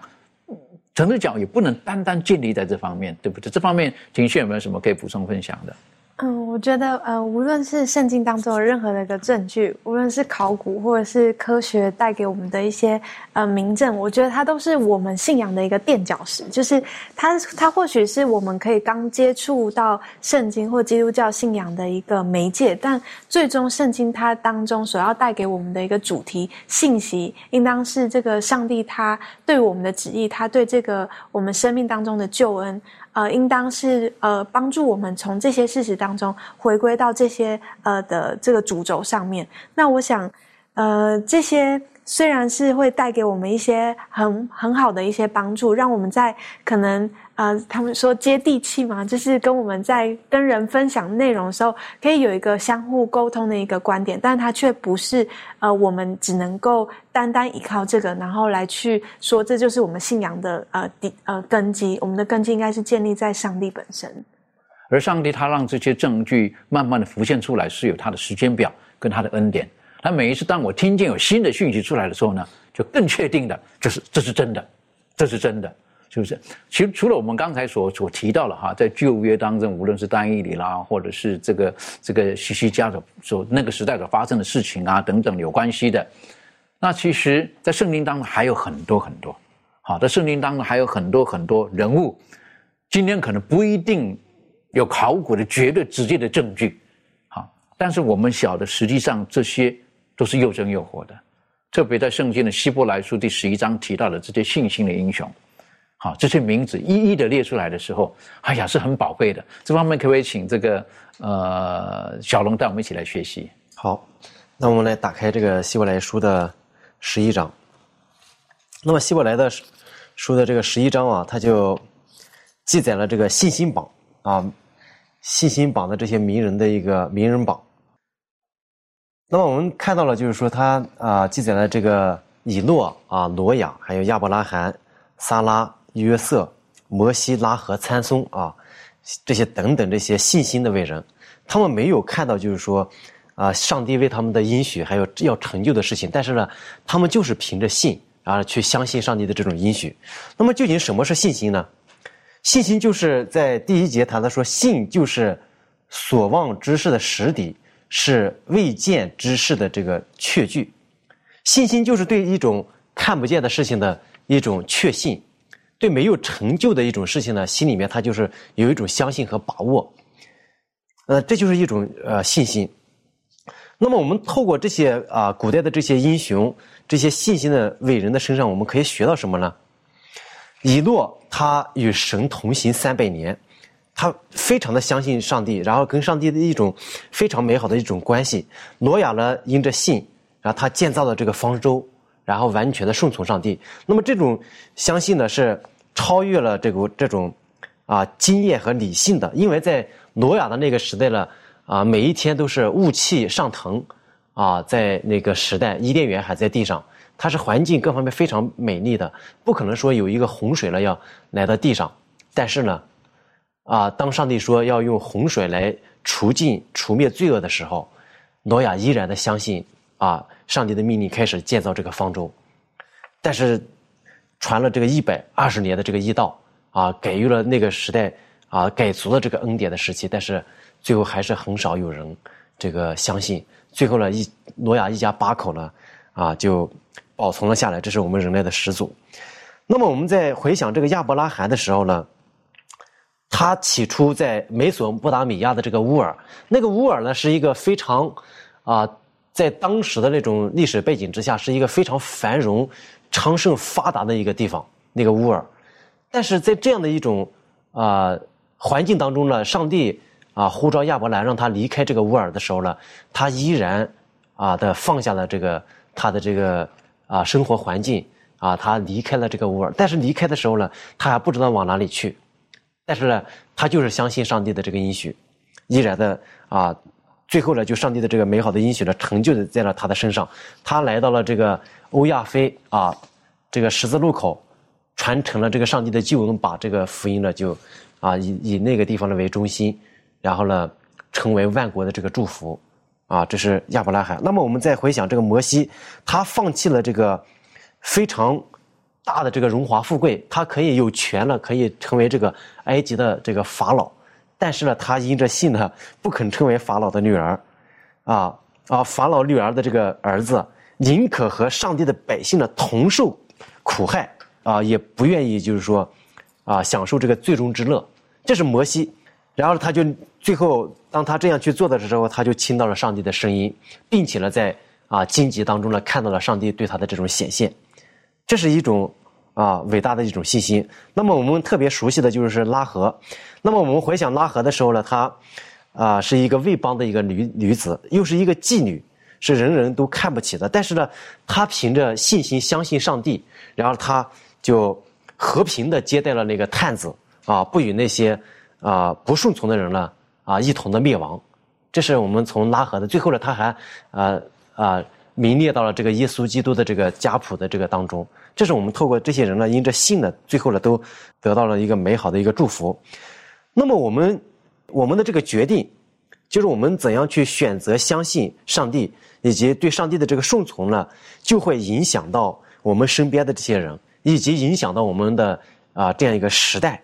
诚实讲也不能单单建立在这方面，对不对？这方面庭萱有没有什么可以补充分享的？嗯，我觉得呃，无论是圣经当中的任何的一个证据，无论是考古或者是科学带给我们的一些呃明证，我觉得它都是我们信仰的一个垫脚石，就是它它或许是我们可以刚接触到圣经或基督教信仰的一个媒介，但最终圣经它当中所要带给我们的一个主题信息，应当是这个上帝他对我们的旨意，他对这个我们生命当中的救恩。呃，应当是呃帮助我们从这些事实当中回归到这些呃的这个主轴上面。那我想，呃，这些虽然是会带给我们一些很很好的一些帮助，让我们在可能呃他们说接地气嘛，就是跟我们在跟人分享内容的时候，可以有一个相互沟通的一个观点，但它却不是呃我们只能够单单依靠这个，然后来去说这就是我们信仰的呃底呃根基，我们的根基应该是建立在上帝本身。而上帝他让这些证据慢慢的浮现出来，是有他的时间表跟他的恩典。他每一次当我听见有新的讯息出来的时候呢，就更确定的就是这是真的，这是真的，是不是？其实除了我们刚才所所提到了哈，在旧约当中，无论是但以理啦，或者是这个这个希西家所所那个时代所发生的事情啊等等有关系的。那其实在圣经当中还有很多很多，好，在圣经当中还有很多很多人物，今天可能不一定有考古的绝对直接的证据，好，但是我们晓得实际上这些都是又真又活的。特别在圣经的希伯来书第十一章提到的这些信心的英雄，好，这些名字一一的列出来的时候，哎呀，是很宝贵的。这方面可不可以请这个呃小龙带我们一起来学习？好，那我们来打开这个希伯来书的十一章。那么希伯来的书的这个十一章啊，它就记载了这个信心榜啊，信心榜的这些名人的一个名人榜。那么我们看到了，就是说他啊、呃、记载了这个以诺啊、挪亚，还有亚伯拉罕、撒拉、约瑟、摩西、拉合、参松啊，这些等等这些信心的伟人，他们没有看到就是说啊、呃、上帝为他们的应许还有要成就的事情，但是呢，他们就是凭着信啊去相信上帝的这种应许。那么究竟什么是信心呢？信心就是在第一节谈到说，信就是所望之事的实底，是未见之事的这个确据。信心就是对一种看不见的事情的一种确信，对没有成就的一种事情呢，心里面它就是有一种相信和把握。呃，这就是一种呃信心。那么我们透过这些啊、呃、古代的这些英雄、这些信心的伟人的身上，我们可以学到什么呢？以诺他与神同行三百年。他非常的相信上帝，然后跟上帝的一种非常美好的一种关系。挪亚呢，因着信，然后他建造了这个方舟，然后完全的顺从上帝。那么这种相信呢，是超越了这个这种啊经验和理性的，因为在挪亚的那个时代呢，啊每一天都是雾气上腾，啊在那个时代伊甸园还在地上，它是环境各方面非常美丽的，不可能说有一个洪水了要来到地上，但是呢。啊，当上帝说要用洪水来除尽、除灭罪恶的时候，挪亚依然的相信啊，上帝的命令，开始建造这个方舟。但是，传了这个一百二十年的这个异道啊，给予了那个时代啊改足了这个恩典的时期，但是最后还是很少有人这个相信。最后呢，一挪亚一家八口呢啊就保存了下来，这是我们人类的始祖。那么我们在回想这个亚伯拉罕的时候呢？他起初在美索不达米亚的这个乌尔，那个乌尔呢是一个非常啊、呃，在当时的那种历史背景之下，是一个非常繁荣、昌盛、发达的一个地方。那个乌尔，但是在这样的一种啊、呃、环境当中呢，上帝啊、呃、呼召亚伯兰让他离开这个乌尔的时候呢，他依然啊、呃、的放下了这个他的这个啊、呃、生活环境啊、呃，他离开了这个乌尔。但是离开的时候呢，他还不知道往哪里去。但是呢，他就是相信上帝的这个应许，依然的啊，最后呢，就上帝的这个美好的应许呢，成就在了他的身上。他来到了这个欧亚非啊，这个十字路口，传承了这个上帝的救恩，把这个福音呢，就啊以以那个地方呢为中心，然后呢，成为万国的这个祝福啊，这是亚伯拉罕。那么我们再回想这个摩西，他放弃了这个非常。大的这个荣华富贵，他可以有权了，可以成为这个埃及的这个法老，但是呢，他因着信呢，不肯成为法老的女儿，啊啊，法老女儿的这个儿子，宁可和上帝的百姓呢同受苦害啊，也不愿意就是说，啊，享受这个最终之乐，这是摩西。然后他就最后，当他这样去做的时候，他就听到了上帝的声音，并且呢，在啊荆棘当中呢，看到了上帝对他的这种显现。这是一种啊伟大的一种信心。那么我们特别熟悉的就是拉合。那么我们回想拉合的时候呢，她啊、呃、是一个卫邦的一个女女子，又是一个妓女，是人人都看不起的。但是呢，她凭着信心相信上帝，然后她就和平的接待了那个探子啊，不与那些啊、呃、不顺从的人呢啊一同的灭亡。这是我们从拉合的最后呢，她还啊啊。呃呃名列到了这个耶稣基督的这个家谱的这个当中，这是我们透过这些人呢，因着信呢，最后呢都得到了一个美好的一个祝福。那么我们我们的这个决定，就是我们怎样去选择相信上帝，以及对上帝的这个顺从呢，就会影响到我们身边的这些人，以及影响到我们的啊、呃、这样一个时代。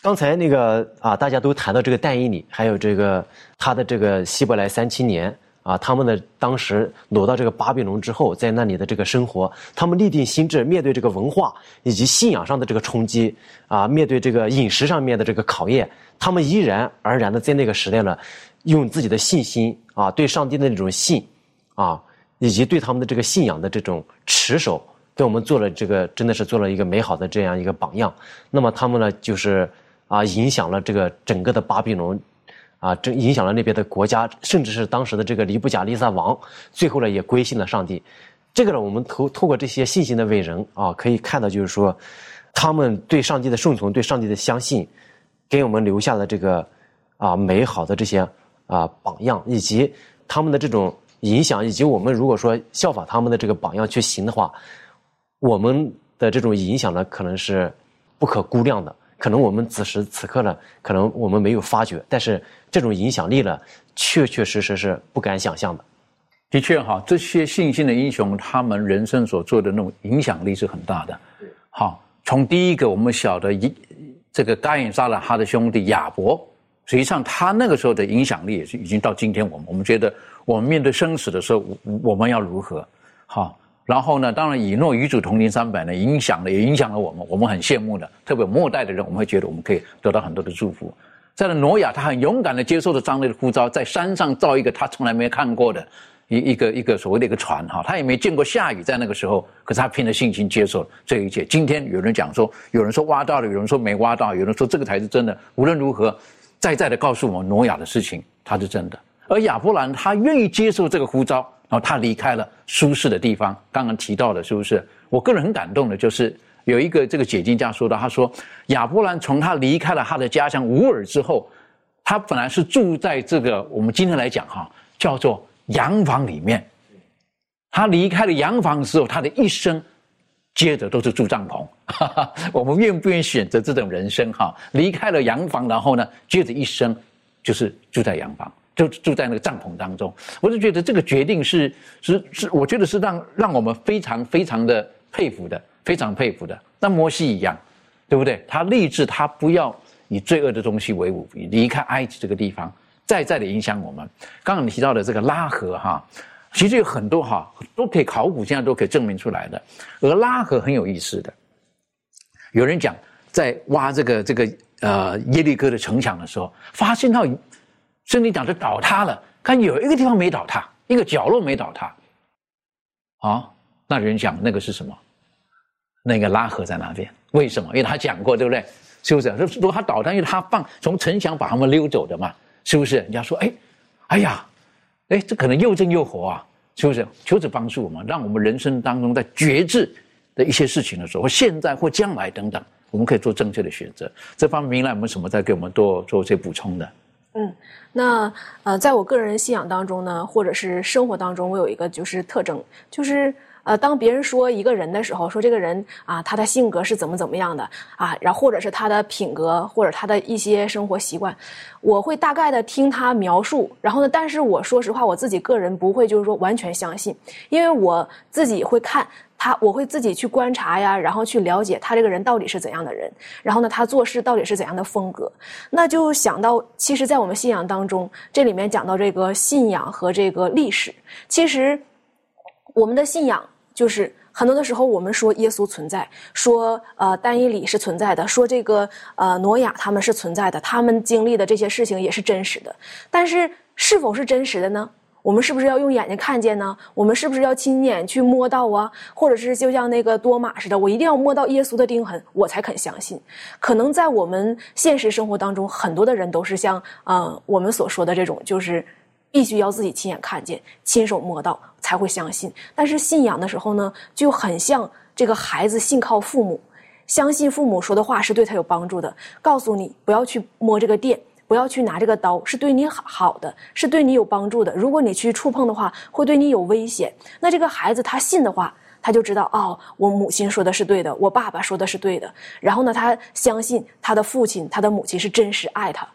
刚才那个啊、呃，大家都谈到这个但以理，还有这个他的这个希伯来三七年。啊，他们的当时挪到这个巴比伦之后，在那里的这个生活，他们立定心智，面对这个文化以及信仰上的这个冲击，啊，面对这个饮食上面的这个考验，他们依然而然的在那个时代呢，用自己的信心啊，对上帝的那种信，啊，以及对他们的这个信仰的这种持守，对我们做了这个，真的是做了一个美好的这样一个榜样。那么他们呢，就是啊，影响了这个整个的巴比伦，啊，这影响了那边的国家，甚至是当时的这个尼布甲尼撒王，最后呢也归信了上帝。这个呢，我们透透过这些信心的伟人啊，可以看到，就是说，他们对上帝的顺从，对上帝的相信，给我们留下了这个啊美好的这些啊榜样，以及他们的这种影响，以及我们如果说效法他们的这个榜样去行的话，我们的这种影响呢，可能是不可估量的。可能我们此时此刻呢，可能我们没有发觉，但是这种影响力呢，确确实实是不敢想象的。的确哈，这些信心的英雄，他们人生所做的那种影响力是很大的。好，从第一个我们晓得这个该隐杀了他的兄弟亚伯，实际上他那个时候的影响力也是已经到今天我们我们觉得我们面对生死的时候，我们要如何？好，然后呢，当然以诺与主同行三百呢，影响了也影响了我们，我们很羡慕的。特别末代的人，我们会觉得我们可以得到很多的祝福。再来，挪亚他很勇敢的接受了上帝的呼召，在山上造一个他从来没看过的一个一个所谓的一个船哈，他也没见过下雨，在那个时候，可是他凭着信心接受这一切。今天有人讲说，有人说挖到了，有人说没挖到，有人说这个才是真的。无论如何，再再的告诉我们挪亚的事情，他是真的。而亚伯兰他愿意接受这个呼召，然后他离开了舒适的地方。刚刚提到的是不是？我个人很感动的就是有一个这个解经家说的，他说亚伯兰从他离开了他的家乡乌尔之后，他本来是住在这个我们今天来讲哈叫做洋房里面，他离开了洋房之后，他的一生接着都是住帐篷我们愿不愿意选择这种人生哈？离开了洋房，然后呢接着一生就是住在洋房，就住在那个帐篷当中。我就觉得这个决定是是是，我觉得是让让我们非常非常的佩服的，非常佩服的。那摩西一样，对不对？他立志他不要以罪恶的东西为伍，离开埃及这个地方，再再的影响我们。刚刚你提到的这个拉合哈，其实有很多哈都可以考古，现在都可以证明出来的。而拉合很有意思的，有人讲在挖这个这个呃耶利哥的城墙的时候，发现到圣经讲就倒塌了，看有一个地方没倒塌，一个角落没倒塌。啊，那人讲那个是什么？那个拉合在那边？为什么？因为他讲过，对不对？是不是？如果他倒塌，因为他放从城墙把他们溜走的嘛。是不是？人家说，哎，哎呀，哎，这可能又正又火啊，是不是？求主帮助我们，让我们人生当中在觉知的一些事情的时候，或现在或将来等等，我们可以做正确的选择。这方面，明兰有没有什么再给我们多做一些补充的？嗯，那呃，在我个人信仰当中呢，或者是生活当中，我有一个就是特征，就是。呃，当别人说一个人的时候，说这个人啊，他的性格是怎么怎么样的啊，然后或者是他的品格，或者他的一些生活习惯，我会大概的听他描述，然后呢，但是我说实话，我自己个人不会就是说完全相信，因为我自己会看他，我会自己去观察呀，然后去了解他这个人到底是怎样的人，然后呢，他做事到底是怎样的风格。那就想到，其实在我们信仰当中，这里面讲到这个信仰和这个历史，其实我们的信仰就是很多的时候我们说耶稣存在，说呃但以理是存在的，说这个呃挪亚他们是存在的，他们经历的这些事情也是真实的。但是是否是真实的呢？我们是不是要用眼睛看见呢？我们是不是要亲眼去摸到啊？或者是就像那个多马似的，我一定要摸到耶稣的钉痕，我才肯相信。可能在我们现实生活当中，很多的人都是像呃我们所说的这种，就是必须要自己亲眼看见，亲手摸到才会相信。但是信仰的时候呢，就很像这个孩子信靠父母，相信父母说的话是对他有帮助的，告诉你不要去摸这个电，不要去拿这个刀，是对你好的，是对你有帮助的，如果你去触碰的话会对你有危险。那这个孩子他信的话，他就知道，哦，我母亲说的是对的，我爸爸说的是对的，然后呢他相信他的父亲他的母亲是真实爱他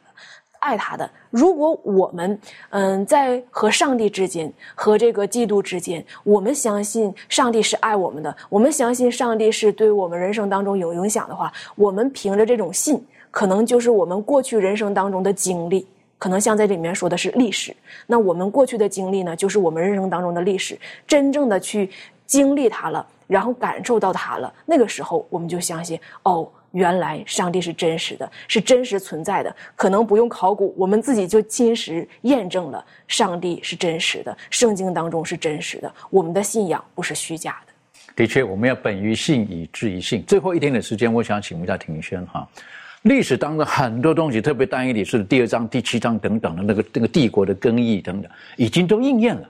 爱他的。如果我们嗯，在和上帝之间，和这个基督之间，我们相信上帝是爱我们的，我们相信上帝是对我们人生当中有影响的话，我们凭着这种信，可能就是我们过去人生当中的经历，可能像在里面说的是历史，那我们过去的经历呢，就是我们人生当中的历史，真正的去经历它了，然后感受到它了，那个时候我们就相信，哦，原来上帝是真实的，是真实存在的，可能不用考古，我们自己就亲实验证了上帝是真实的，圣经当中是真实的，我们的信仰不是虚假的。的确，我们要本于信以至于信。最后一点点时间，我想请问一下庭轩哈，历史当中很多东西，特别但以理书的第二章、第七章等等的那个那个帝国的更易等等，已经都应验了。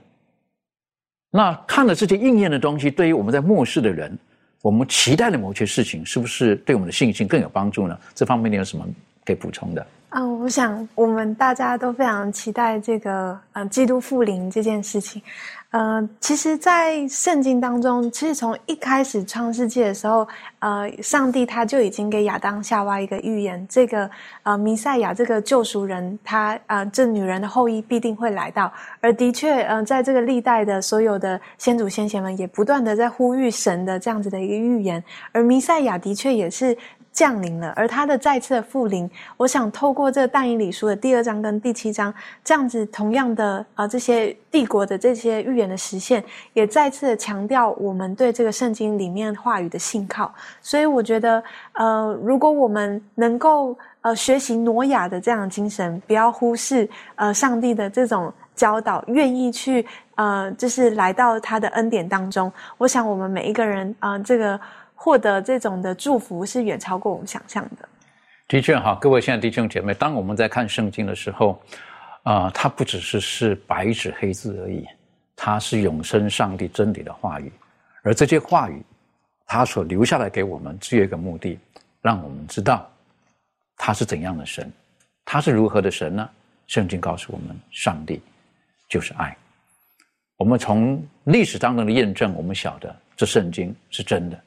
那看了这些应验的东西，对于我们在末世的人，我们期待的某些事情，是不是对我们的信心更有帮助呢？这方面你有什么可以补充的？嗯，我想我们大家都非常期待这个呃基督复临这件事情。呃，其实，在圣经当中，其实从一开始创世纪的时候，呃，上帝他就已经给亚当夏娃一个预言，这个呃弥赛亚这个救赎人，他呃这女人的后裔必定会来到。而的确，呃，在这个历代的所有的先祖先贤们也不断的在呼吁神的这样子的一个预言，而弥赛亚的确也是降临了，而他的再次的复临，我想透过这但以理书的第二章跟第七章，这样子同样的呃这些帝国的这些预言的实现，也再次的强调我们对这个圣经里面话语的信靠。所以我觉得，呃，如果我们能够呃学习挪亚的这样的精神，不要忽视呃上帝的这种教导，愿意去呃就是来到他的恩典当中，我想我们每一个人啊、呃，这个获得这种的祝福是远超过我们想象的。的确哈，各位亲爱的弟兄姐妹，当我们在看圣经的时候，啊、呃，它不只是是白纸黑字而已，它是永生上帝真理的话语，而这些话语，它所留下来给我们只有一个目的，让我们知道他是怎样的神，他是如何的神呢？圣经告诉我们，上帝就是爱。我们从历史当中的验证，我们晓得这圣经是真的。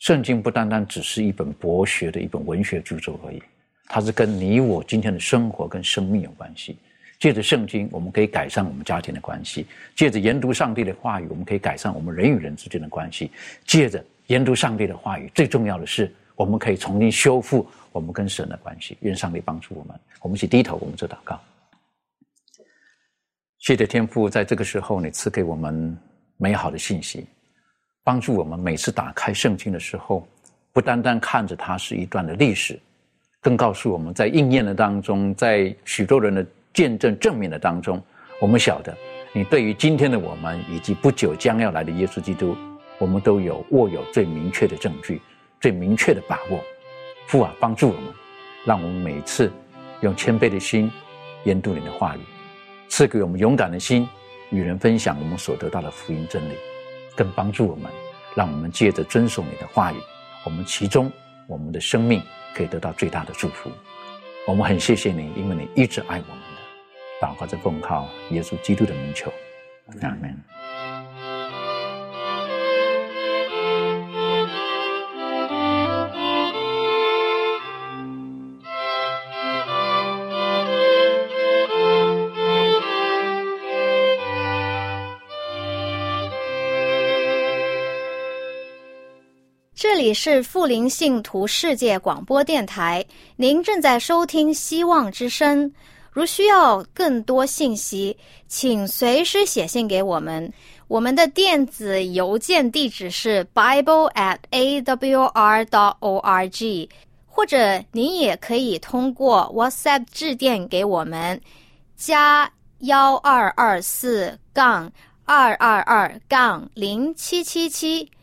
圣经不单单只是一本博学的一本文学著作而已，它是跟你我今天的生活跟生命有关系。借着圣经，我们可以改善我们家庭的关系；借着研读上帝的话语，我们可以改善我们人与人之间的关系；借着研读上帝的话语，最重要的是，我们可以重新修复我们跟神的关系。愿上帝帮助我们。我们一起低头，我们做祷告。谢谢天父，在这个时候，你赐给我们美好的信息。帮助我们每次打开圣经的时候，不单单看着它是一段的历史，更告诉我们在应验的当中，在许多人的见证证明的当中，我们晓得你对于今天的我们以及不久将要来的耶稣基督，我们都有握有最明确的证据，最明确的把握。父啊，帮助我们，让我们每次用谦卑的心研读你的话语，赐给我们勇敢的心与人分享我们所得到的福音真理，更帮助我们，让我们借着遵守你的话语，我们其中我们的生命可以得到最大的祝福。我们很谢谢你，因为你一直爱我们的。祷告着奉靠耶稣基督的名求，阿们。这里是富林信徒世界广播电台，您正在收听希望之声。如需要更多信息，请随时写信给我们。我们的电子邮件地址是 bible at a w r dot org， 或者您也可以通过 WhatsApp 致电给我们，加 一二二四 二二二 零七七七